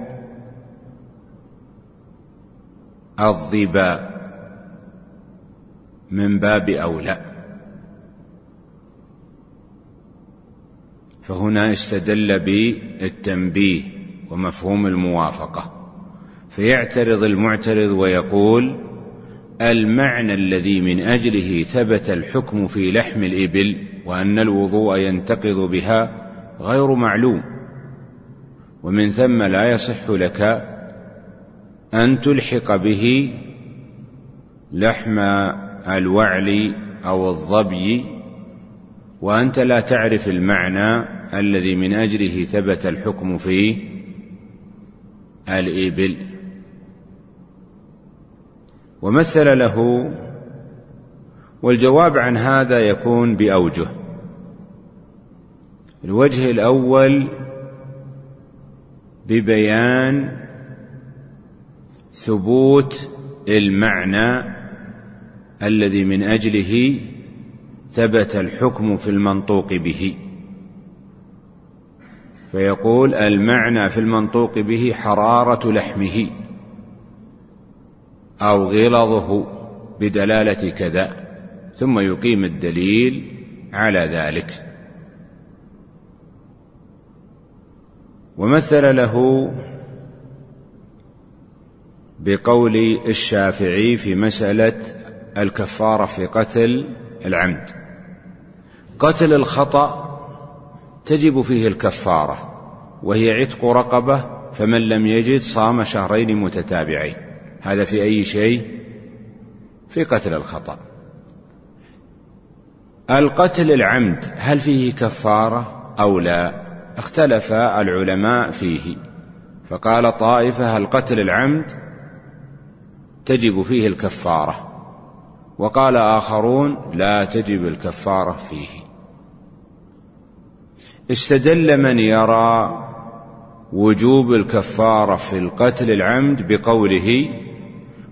الظباء من باب أولى، فهنا استدل بالتنبيه ومفهوم الموافقة. فيعترض المعترض ويقول المعنى الذي من أجله ثبت الحكم في لحم الإبل وأن الوضوء ينتقض بها غير معلوم، ومن ثم لا يصح لك أن تلحق به لحم الوعل أو الظبي وأنت لا تعرف المعنى الذي من أجله ثبت الحكم في الإبل. ومثل له، والجواب عن هذا يكون بأوجه. الوجه الأول ببيان ثبوت المعنى الذي من أجله ثبت الحكم في المنطوق به، فيقول المعنى في المنطوق به حرارة لحمه أو غلظه بدلالة كذا، ثم يقيم الدليل على ذلك. ومثل له بقول الشافعي في مسألة الكفارة في قتل العمد: قتل الخطأ تجب فيه الكفارة، وهي عتق رقبة، فمن لم يجد صام شهرين متتابعين. هذا في أي شيء؟ في قتل الخطأ. القتل العمد هل فيه كفارة أو لا؟ اختلف العلماء فيه، فقال طائفة: القتل العمد تجب فيه الكفارة، وقال آخرون: لا تجب الكفارة فيه. استدل من يرى وجوب الكفارة في القتل العمد بقوله: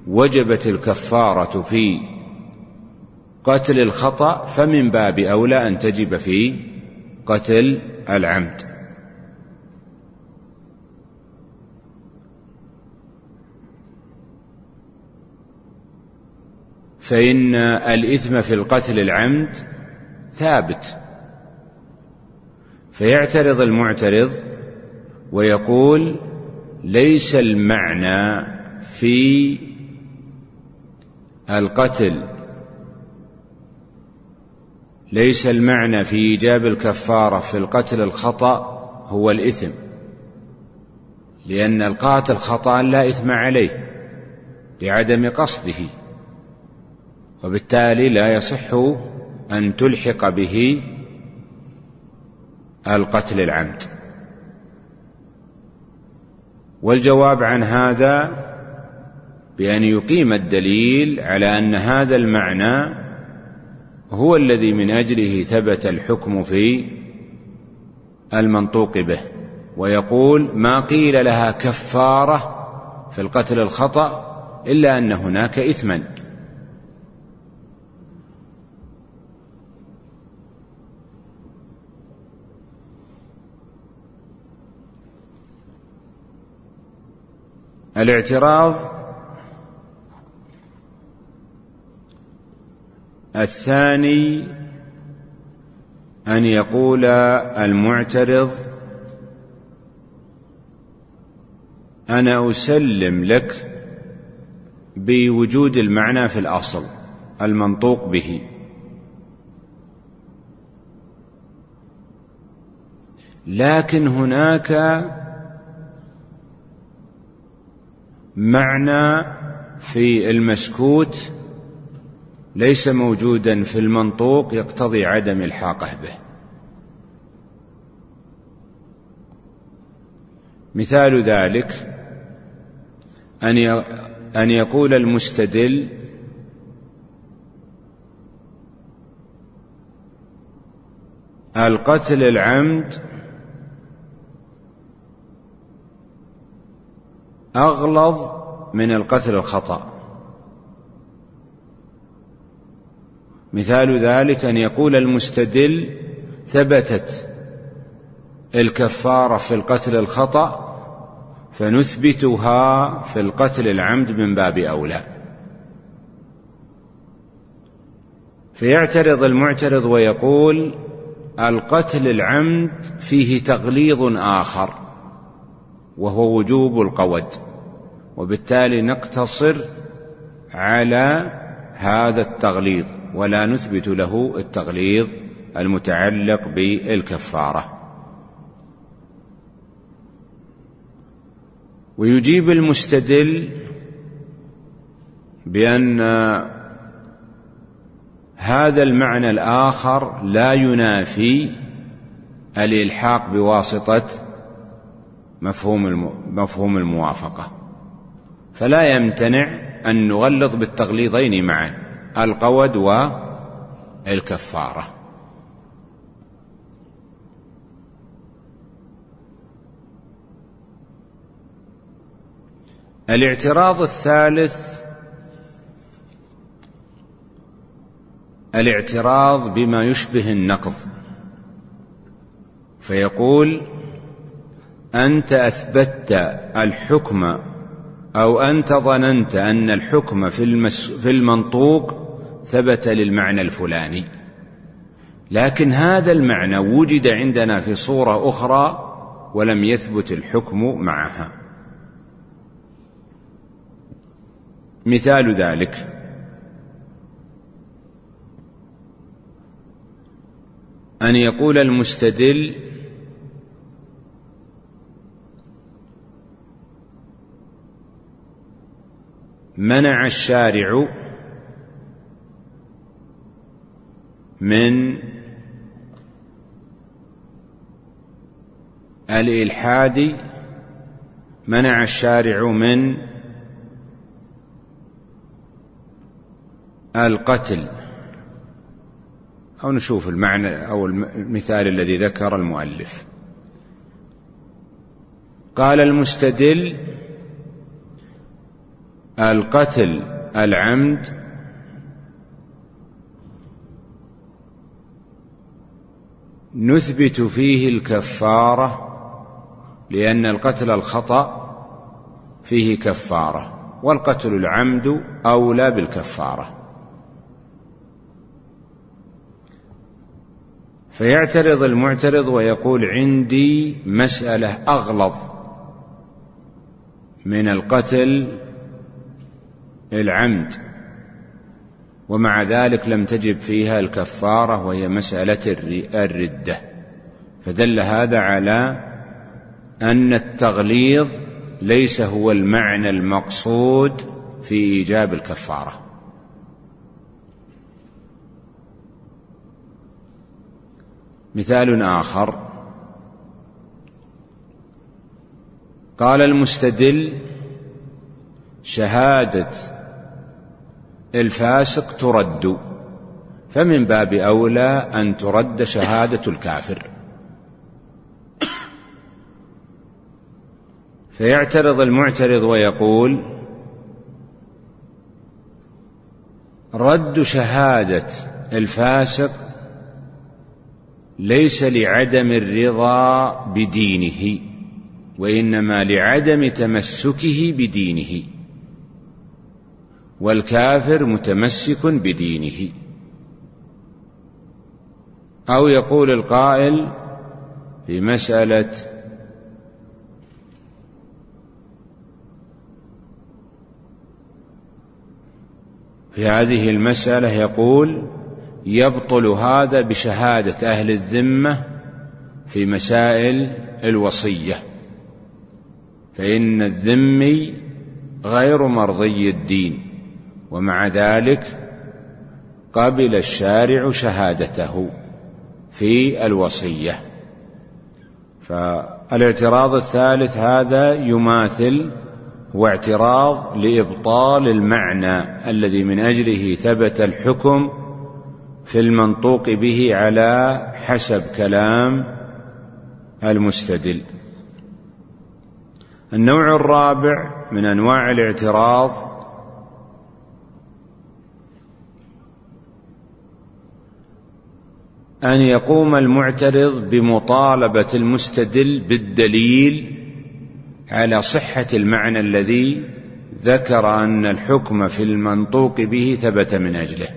وجبت الكفارة في قتل الخطأ، فمن باب أولى أن تجب في قتل العمد. فإن الإثم في القتل العمد ثابت، فيعترض المعترض ويقول: ليس المعنى في القتل، ليس المعنى في إيجاب الكفارة في القتل الخطأ هو الإثم، لأن القاتل خطأ لا إثم عليه لعدم قصده، وبالتالي لا يصح أن تلحق به القتل العمد. والجواب عن هذا بأن يقيم الدليل على أن هذا المعنى هو الذي من أجله ثبت الحكم في المنطوق به، ويقول: ما قيل لها كفارة في القتل الخطأ إلا أن هناك إثما. الاعتراض الثاني أن يقول المعترض: أنا أسلم لك بوجود المعنى في الأصل المنطوق به، لكن هناك معنى في المسكوت ليس موجودا في المنطوق يقتضي عدم الحاقه به. مثال ذلك أن يقول المستدل: القتل العمد أغلظ من القتل الخطأ. مثال ذلك أن يقول المستدل: ثبتت الكفارة في القتل الخطأ فنثبتها في القتل العمد من باب أولى. فيعترض المعترض ويقول: القتل العمد فيه تغليظ آخر وهو وجوب القود، وبالتالي نقتصر على هذا التغليظ ولا نثبت له التغليظ المتعلق بالكفارة. ويجيب المستدل بأن هذا المعنى الآخر لا ينافي الإلحاق بواسطة مفهوم الموافقة، فلا يمتنع أن نغلظ بالتغليظين معا، القود والكفارة. الاعتراض الثالث الاعتراض بما يشبه النقض، فيقول: أنت أثبتت الحكم، أو أنت ظننت أن الحكم في المنطوق ثبت للمعنى الفلاني، لكن هذا المعنى وجد عندنا في صورة أخرى ولم يثبت الحكم معها. مثال ذلك أن يقول المستدل منع الشارع من الإلحاد، منع الشارع من القتل، أو نشوف المعنى أو المثال الذي ذكر المؤلف. قال المستدل القتل العمد نثبت فيه الكفارة، لأن القتل الخطأ فيه كفارة، والقتل العمد أولى بالكفارة. فيعترض المعترض ويقول عندي مسألة أغلظ من القتل العمد، ومع ذلك لم تجب فيها الكفارة، وهي مسألة الردة. فدل هذا على أن التغليظ ليس هو المعنى المقصود في إيجاب الكفارة. مثال آخر، قال المستدل شهادة الفاسق ترد، فمن باب أولى أن ترد شهادة الكافر. فيعترض المعترض ويقول رد شهادة الفاسق ليس لعدم الرضا بدينه، وإنما لعدم تمسكه بدينه، والكافر متمسك بدينه. أو يقول القائل في مسألة في هذه المسألة يقول يبطل هذا بشهادة أهل الذمة في مسائل الوصية، فإن الذمي غير مرضي الدين، ومع ذلك قبل الشارع شهادته في الوصية. فالاعتراض الثالث هذا يماثل، هو اعتراض لإبطال المعنى الذي من أجله ثبت الحكم في المنطوق به على حسب كلام المستدل. النوع الرابع من أنواع الاعتراض أن يقوم المعترض بمطالبة المستدل بالدليل على صحة المعنى الذي ذكر أن الحكم في المنطوق به ثبت من أجله.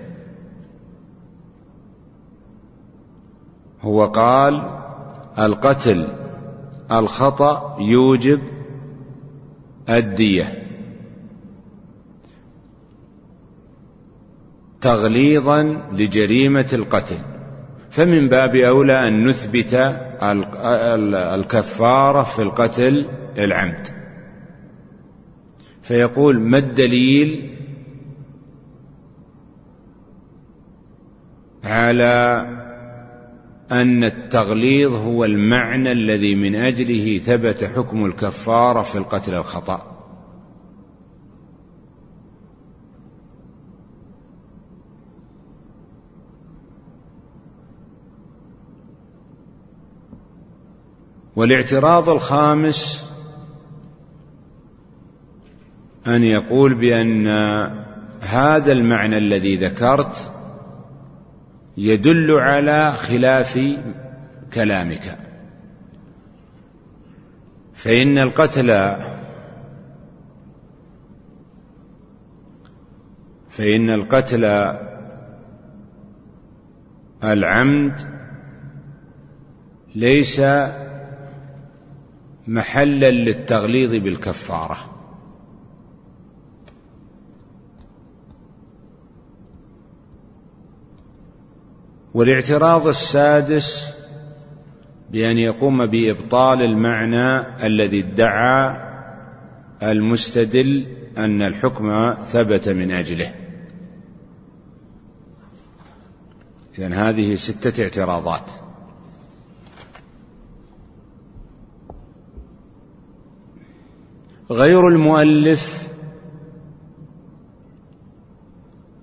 هو قال القتل الخطأ يوجب الدية، تغليظا لجريمة القتل، فمن باب أولى أن نثبت الكفارة في القتل العمد. فيقول ما الدليل على أن التغليظ هو المعنى الذي من أجله ثبت حكم الكفارة في القتل الخطأ؟ والاعتراض الخامس أن يقول بأن هذا المعنى الذي ذكرت يدل على خلاف كلامك، فإن القتل العمد ليس محلا للتغليظ بالكفارة، والاعتراض السادس بأن يقوم بإبطال المعنى الذي ادعى المستدل أن الحكم ثبت من أجله. إذن هذه 6 اعتراضات. غير المؤلف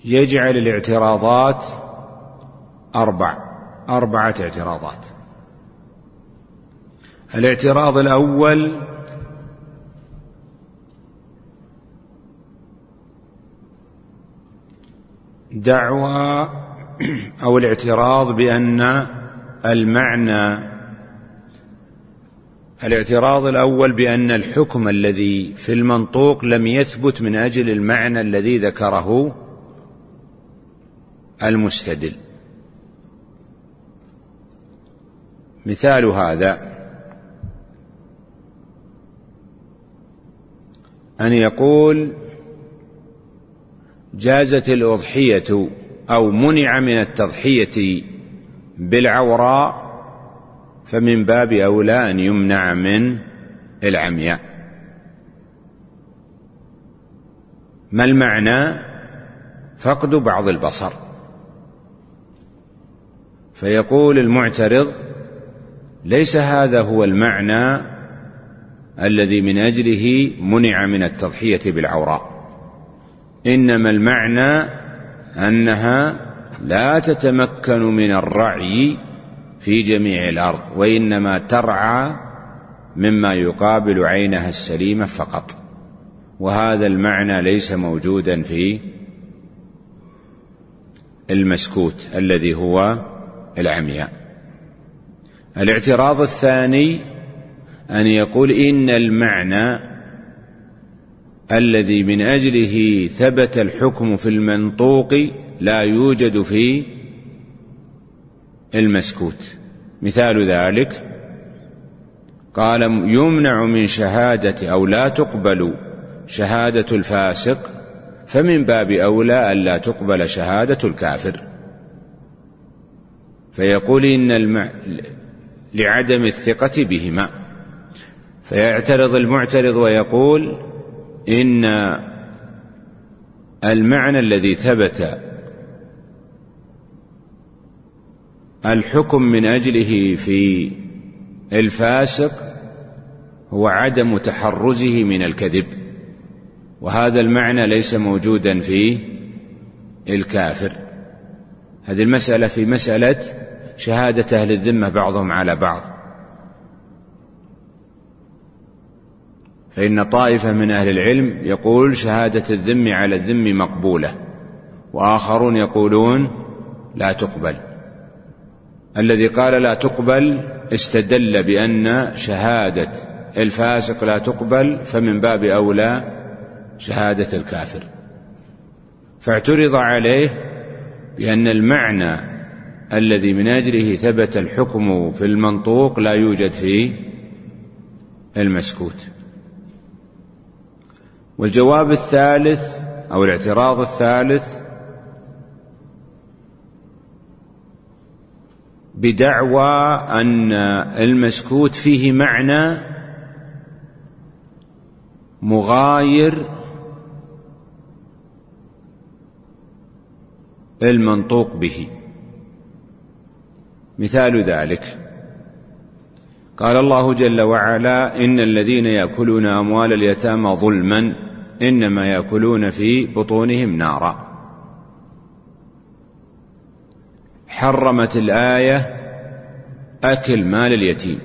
يجعل الاعتراضات 4 اعتراضات. الاعتراض الأول دعوى أو الاعتراض بأن المعنى، الاعتراض الأول بأن الحكم الذي في المنطوق لم يثبت من أجل المعنى الذي ذكره المستدل. مثال هذا أن يقول جازت الأضحية أو منع من التضحية بالعوراء فمن باب أولى أن يمنع من العمياء. ما المعنى؟ فقد بعض البصر. فيقول المعترض ليس هذا هو المعنى الذي من أجله منع من التضحية بالعوراء، إنما المعنى أنها لا تتمكن من الرعي في جميع الأرض، وإنما ترعى مما يقابل عينها السليمة فقط، وهذا المعنى ليس موجودا في المسكوت الذي هو العمياء. الاعتراض الثاني أن يقول إن المعنى الذي من أجله ثبت الحكم في المنطوق لا يوجد في المسكوت. مثال ذلك قال يمنع من شهادة أو لا تقبل شهادة الفاسق فمن باب أولى ألا تقبل شهادة الكافر. فيقول إن لعدم الثقة بهما. فيعترض المعترض ويقول إن المعنى الذي ثبت الحكم من أجله في الفاسق هو عدم تحرزه من الكذب، وهذا المعنى ليس موجودا في الكافر. هذه المسألة في مسألة شهادة أهل الذمة بعضهم على بعض، فإن طائفة من أهل العلم يقول شهادة الذم على الذم مقبولة، وآخرون يقولون لا تقبل. الذي قال لا تقبل استدل بأن شهادة الفاسق لا تقبل فمن باب أولى شهادة الكافر، فاعترض عليه بأن المعنى الذي من أجله ثبت الحكم في المنطوق لا يوجد في المسكوت. والجواب الثالث أو الاعتراض الثالث بدعوى أن المسكوت فيه معنى مغاير المنطوق به. مثال ذلك قال الله جل وعلا إن الذين يأكلون أموال اليتامى ظلما إنما يأكلون في بطونهم نارا. حرمت الآية أكل مال اليتيم،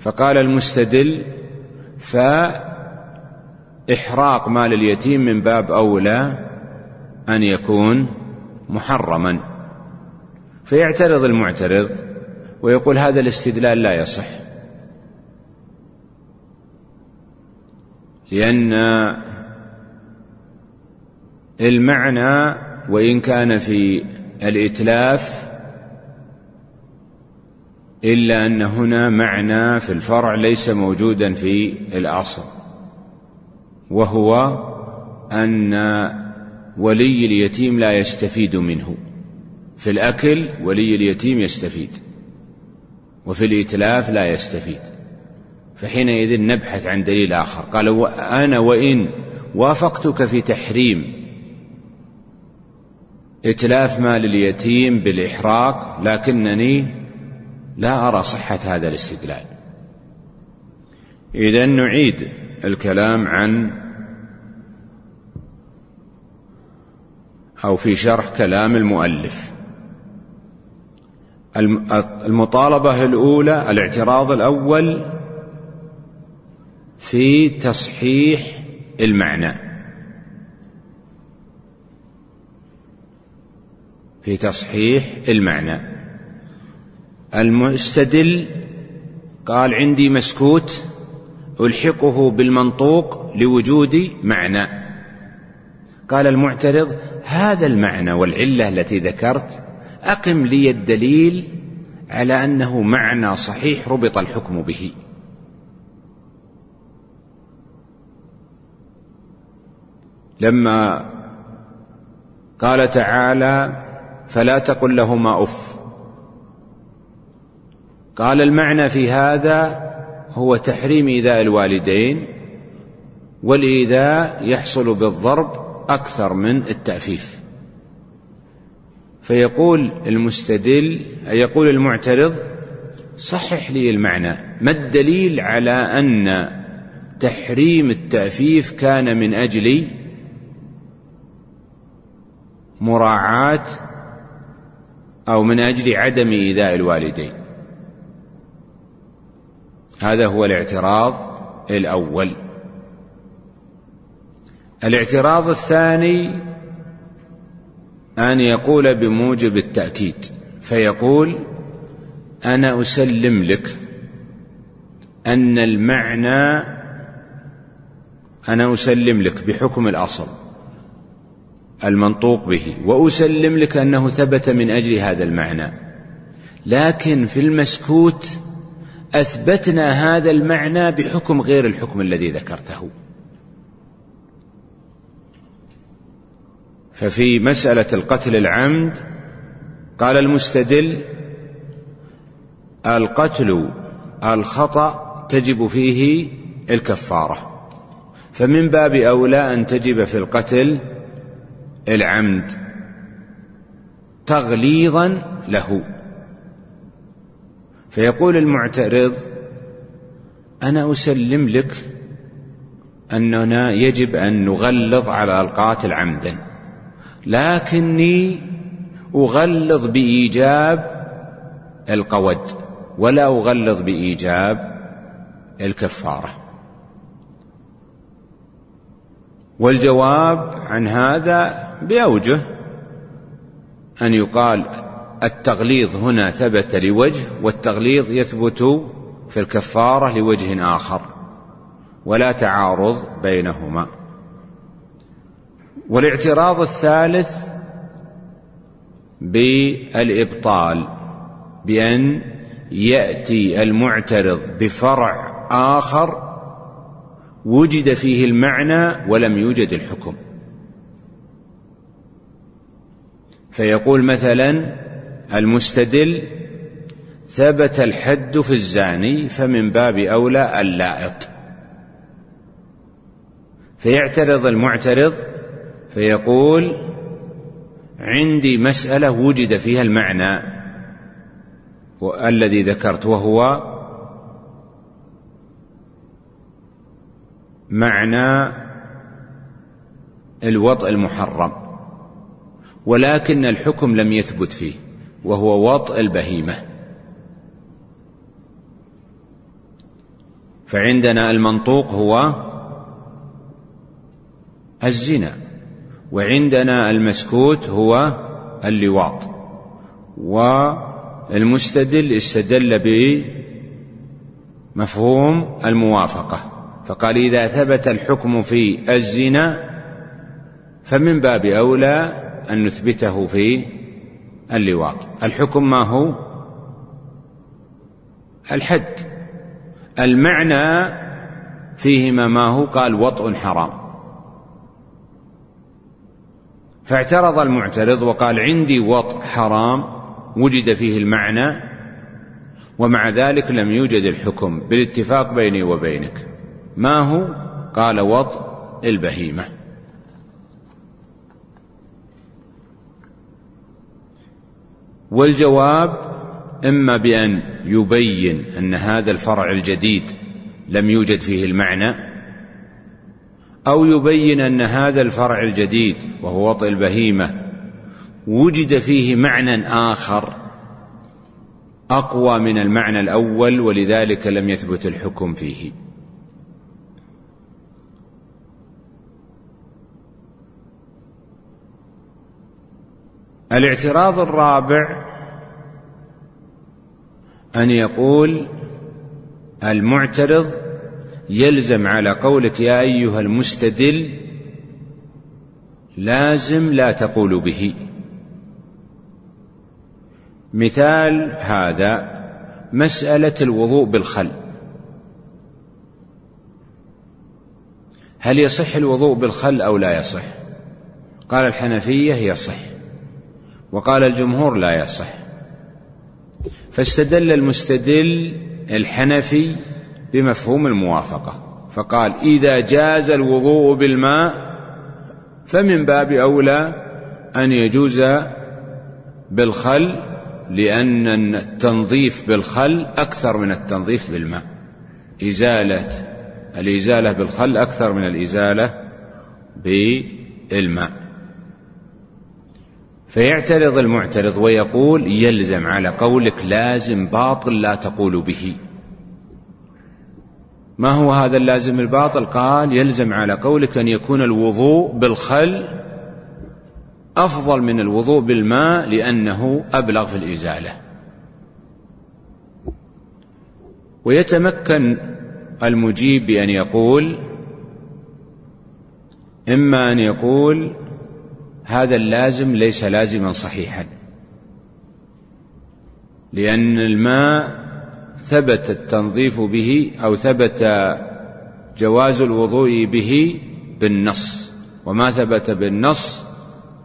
فقال المستدل فإحراق مال اليتيم من باب أولى أن يكون محرما. فيعترض المعترض ويقول هذا الاستدلال لا يصح، لأن المعنى وإن كان في الإتلاف إلا أن هنا معنى في الفرع ليس موجودا في الأصل، وهو أن ولي اليتيم لا يستفيد منه. في الأكل ولي اليتيم يستفيد، وفي الإتلاف لا يستفيد، فحينئذ نبحث عن دليل آخر. قال: وأنا وإن وافقتك في تحريم إتلاف مال اليتيم بالإحراق، لكنني لا أرى صحة هذا الاستدلال. إذن نعيد الكلام عن أو في شرح كلام المؤلف. المطالبة الأولى، الاعتراض الأول في تصحيح المعنى، في تصحيح المعنى. المستدل قال: عندي مسكوت ألحقه بالمنطوق لوجود معنى. قال المعترض: هذا المعنى والعلة التي ذكرت أقم لي الدليل على أنه معنى صحيح ربط الحكم به. لما قال تعالى: فلا تقل لهما أف، قال المعنى في هذا هو تحريم إيذاء الوالدين، والإيذاء يحصل بالضرب أكثر من التأفيف. فيقول المستدل، يقول المعترض: صحح لي المعنى، ما الدليل على أن تحريم التأفيف كان من أجل مراعاة أو من أجل عدم إيذاء الوالدين؟ هذا هو الاعتراض الأول. الاعتراض الثاني أن يقول بموجب التأكيد، فيقول: أنا أسلم لك أن المعنى، أنا أسلم لك بحكم الأصل المنطوق به، وأسلم لك أنه ثبت من أجل هذا المعنى، لكن في المسكوت أثبتنا هذا المعنى بحكم غير الحكم الذي ذكرته. ففي مسألة القتل العمد قال المستدل: القتل الخطأ تجب فيه الكفارة، فمن باب أولى أن تجب في القتل العمد تغليظا له. فيقول المعترض: أنا أسلم لك أننا يجب أن نغلظ على القاتل عمدا، لكني أغلظ بإيجاب القود ولا أغلظ بإيجاب الكفارة. والجواب عن هذا بأوجه، أن يقال التغليظ هنا ثبت لوجه، والتغليظ يثبت في الكفارة لوجه آخر، ولا تعارض بينهما. والاعتراض الثالث بالإبطال، بأن يأتي المعترض بفرع آخر وجد فيه المعنى ولم يوجد الحكم، فيقول مثلا المستدل: ثبت الحد في الزاني، فمن باب أولى اللائط. فيعترض المعترض فيقول: عندي مسألة وجد فيها المعنى الذي ذكرت، وهو معنى الوطء المحرم، ولكن الحكم لم يثبت فيه، وهو وطء البهيمة. فعندنا المنطوق هو الزنا، وعندنا المسكوت هو اللواط، والمستدل استدل بمفهوم الموافقة، فقال: إذا ثبت الحكم في الزنا فمن باب أولى أن نثبته في اللواط. الحكم ما هو؟ الحد. المعنى فيهما ما هو، قال وطء حرام. فاعترض المعترض وقال عندي وطء حرام وجد فيه المعنى ومع ذلك لم يوجد الحكم بالاتفاق بيني وبينك، ما هو؟ قال وطء البهيمة. والجواب إما بأن يبين أن هذا الفرع الجديد لم يوجد فيه المعنى، أو يبين أن هذا الفرع الجديد وهو وطء البهيمة وجد فيه معنى آخر أقوى من المعنى الأول ولذلك لم يثبت الحكم فيه. الاعتراض الرابع أن يقول المعترض يلزم على قولك يا أيها المستدل لازم لا تقول به. مثال هذا مسألة الوضوء بالخل، هل يصح الوضوء بالخل أو لا يصح؟ قال الحنفية يصح، وقال الجمهور لا يصح. فاستدل المستدل الحنفي بمفهوم الموافقة فقال إذا جاز الوضوء بالماء فمن باب أولى أن يجوز بالخل، لأن التنظيف بالخل أكثر من التنظيف بالماء، الإزالة بالخل أكثر من الإزالة بالماء. فيعترض المعترض ويقول يلزم على قولك لازم باطل لا تقول به، ما هو هذا اللازم الباطل؟ قال يلزم على قولك أن يكون الوضوء بالخل أفضل من الوضوء بالماء لأنه أبلغ في الإزالة. ويتمكن المجيب بأن يقول إما أن يقول هذا اللازم ليس لازما صحيحا، لأن الماء ثبت التنظيف به أو ثبت جواز الوضوء به بالنص، وما ثبت بالنص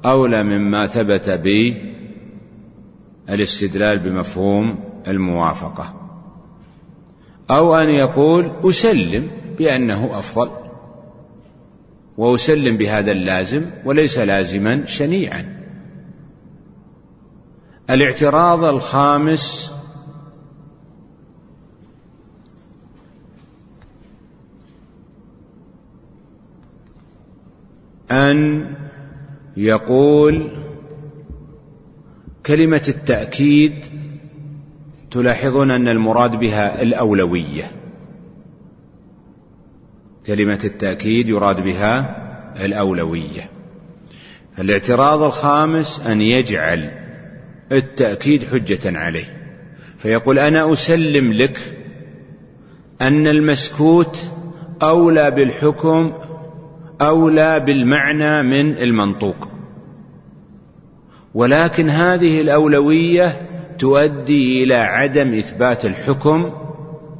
أولى مما ثبت بالاستدلال بمفهوم الموافقة. أو أن يقول أسلم بأنه أفضل وأسلم بهذا اللازم وليس لازما شنيعا. الاعتراض الخامس أن يقول كلمة التأكيد تلاحظون أن المراد بها الأولوية، كلمة التأكيد يراد بها الأولوية. الاعتراض الخامس أن يجعل التأكيد حجة عليه، فيقول أنا أسلم لك أن المسكوت أولى بالحكم أولى بالمعنى من المنطوق، ولكن هذه الأولوية تؤدي إلى عدم إثبات الحكم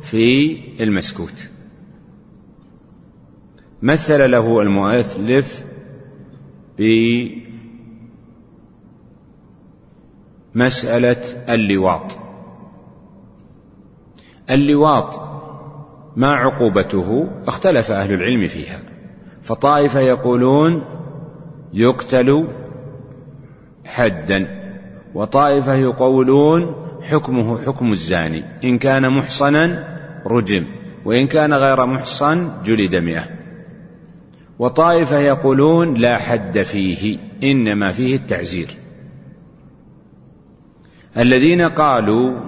في المسكوت. مثل له المؤلف بمسألة اللواط. اللواط ما عقوبته؟ اختلف أهل العلم فيها، فطائفة يقولون يقتل حدا، وطائفة يقولون حكمه حكم الزاني، إن كان محصنا رجم وإن كان غير محصن جلد 100. وطائفة يقولون لا حد فيه إنما فيه التعزير. الذين قالوا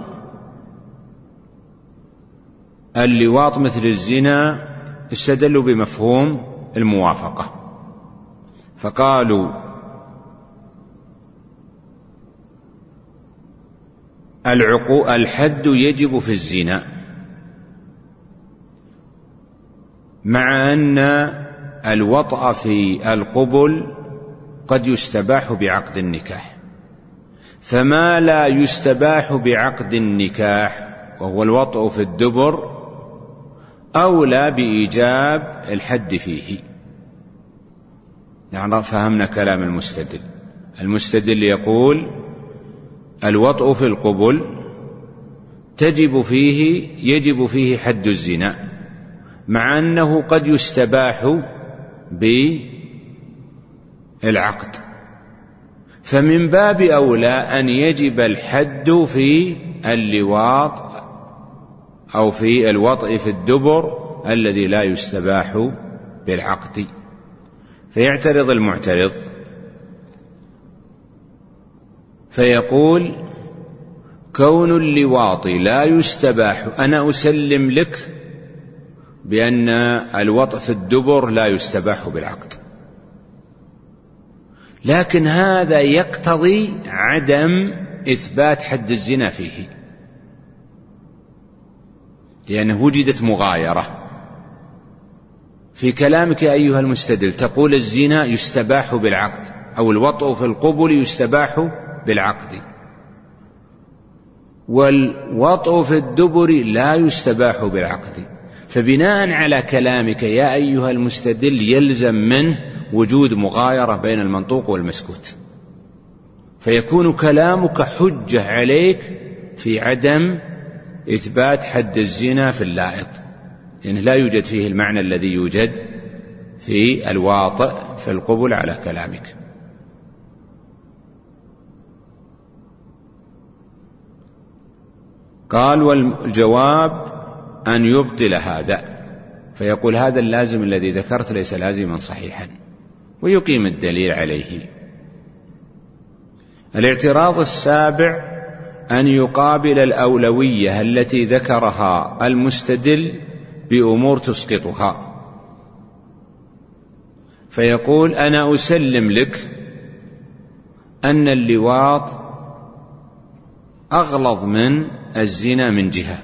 اللواط مثل الزنا استدلوا بمفهوم الموافقة، فقالوا الحد يجب في الزنا، مع أن الوطأ في القبل قد يستباح بعقد النكاح، فما لا يستباح بعقد النكاح وهو الوطء في الدبر أولى بإيجاب الحد فيه. نحن فهمنا كلام المستدل. المستدل يقول الوطء في القبل يجب فيه حد الزنا، مع أنه قد يستباح بالعقد، فمن باب أولى أن يجب الحد في اللواط أو في الوطء في الدبر الذي لا يستباح بالعقد. فيعترض المعترض فيقول كون اللواط لا يستباح، أنا أسلم لك بأن الوطء في الدبر لا يستباح بالعقد، لكن هذا يقتضي عدم إثبات حد الزنا فيه، لأنه وجدت مغايرة. في كلامك أيها المستدل تقول الزنا يستباح بالعقد أو الوطء في القبل يستباح بالعقد، والوطء في الدبر لا يستباح بالعقد، فبناء على كلامك يا أيها المستدل يلزم منه وجود مغايرة بين المنطوق والمسكوت، فيكون كلامك حجة عليك في عدم إثبات حد الزنا في اللائط، يعني لا يوجد فيه المعنى الذي يوجد في الواطئ في القبل على كلامك. قال والجواب أن يبطل هذا، فيقول هذا اللازم الذي ذكرت ليس لازما صحيحا، ويقيم الدليل عليه. الاعتراض السابع أن يقابل الأولوية التي ذكرها المستدل بأمور تسقطها، فيقول أنا أسلم لك أن اللواط أغلظ من الزنا من جهة،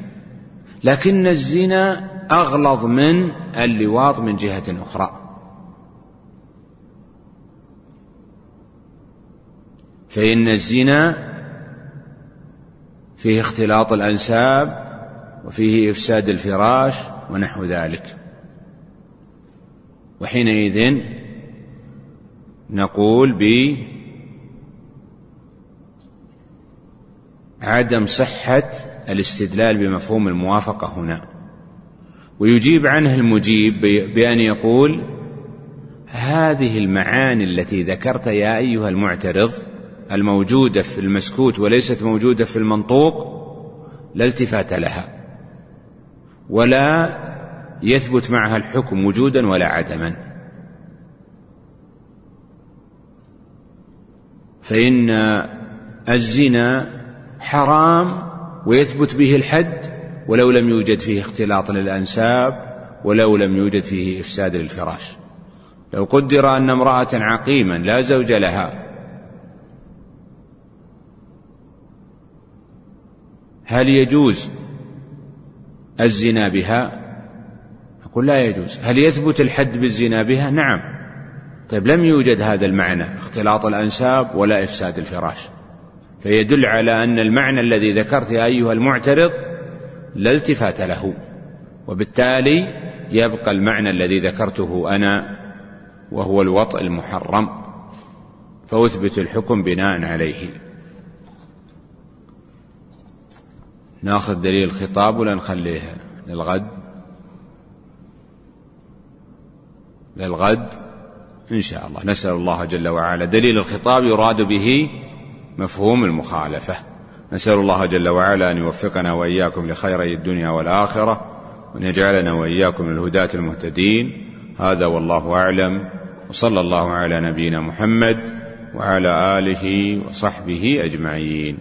لكن الزنا أغلظ من اللواط من جهة أخرى، فإن الزنا فيه اختلاط الأنساب وفيه إفساد الفراش ونحو ذلك، وحينئذ نقول بعدم صحة الاستدلال بمفهوم الموافقة هنا. ويجيب عنه المجيب بأن يقول هذه المعاني التي ذكرت يا أيها المعترض الموجودة في المسكوت وليست موجودة في المنطوق لا التفات لها، ولا يثبت معها الحكم وجودا ولا عدما، فإن الزنا حرام ويثبت به الحد ولو لم يوجد فيه اختلاط للأنساب ولو لم يوجد فيه إفساد للفراش. لو قدر أن امرأة عقيما لا زوج لها، هل يجوز الزنا بها؟ أقول لا يجوز. هل يثبت الحد بالزنا بها؟ نعم. طيب لم يوجد هذا المعنى اختلاط الأنساب ولا إفساد الفراش، فيدل على أن المعنى الذي ذكرت يا أيها المعترض لا التفات له، وبالتالي يبقى المعنى الذي ذكرته أنا وهو الوطء المحرم، فأثبت الحكم بناء عليه. ناخذ دليل الخطاب ولا نخليها للغد؟ للغد إن شاء الله. نسأل الله جل وعلا. دليل الخطاب يراد به مفهوم المخالفة. نسأل الله جل وعلا أن يوفقنا وإياكم لخيري الدنيا والآخرة، وأن يجعلنا وإياكم للهداة المهتدين. هذا والله أعلم، وصلى الله على نبينا محمد وعلى آله وصحبه أجمعين.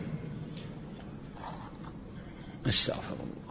استغفر الله.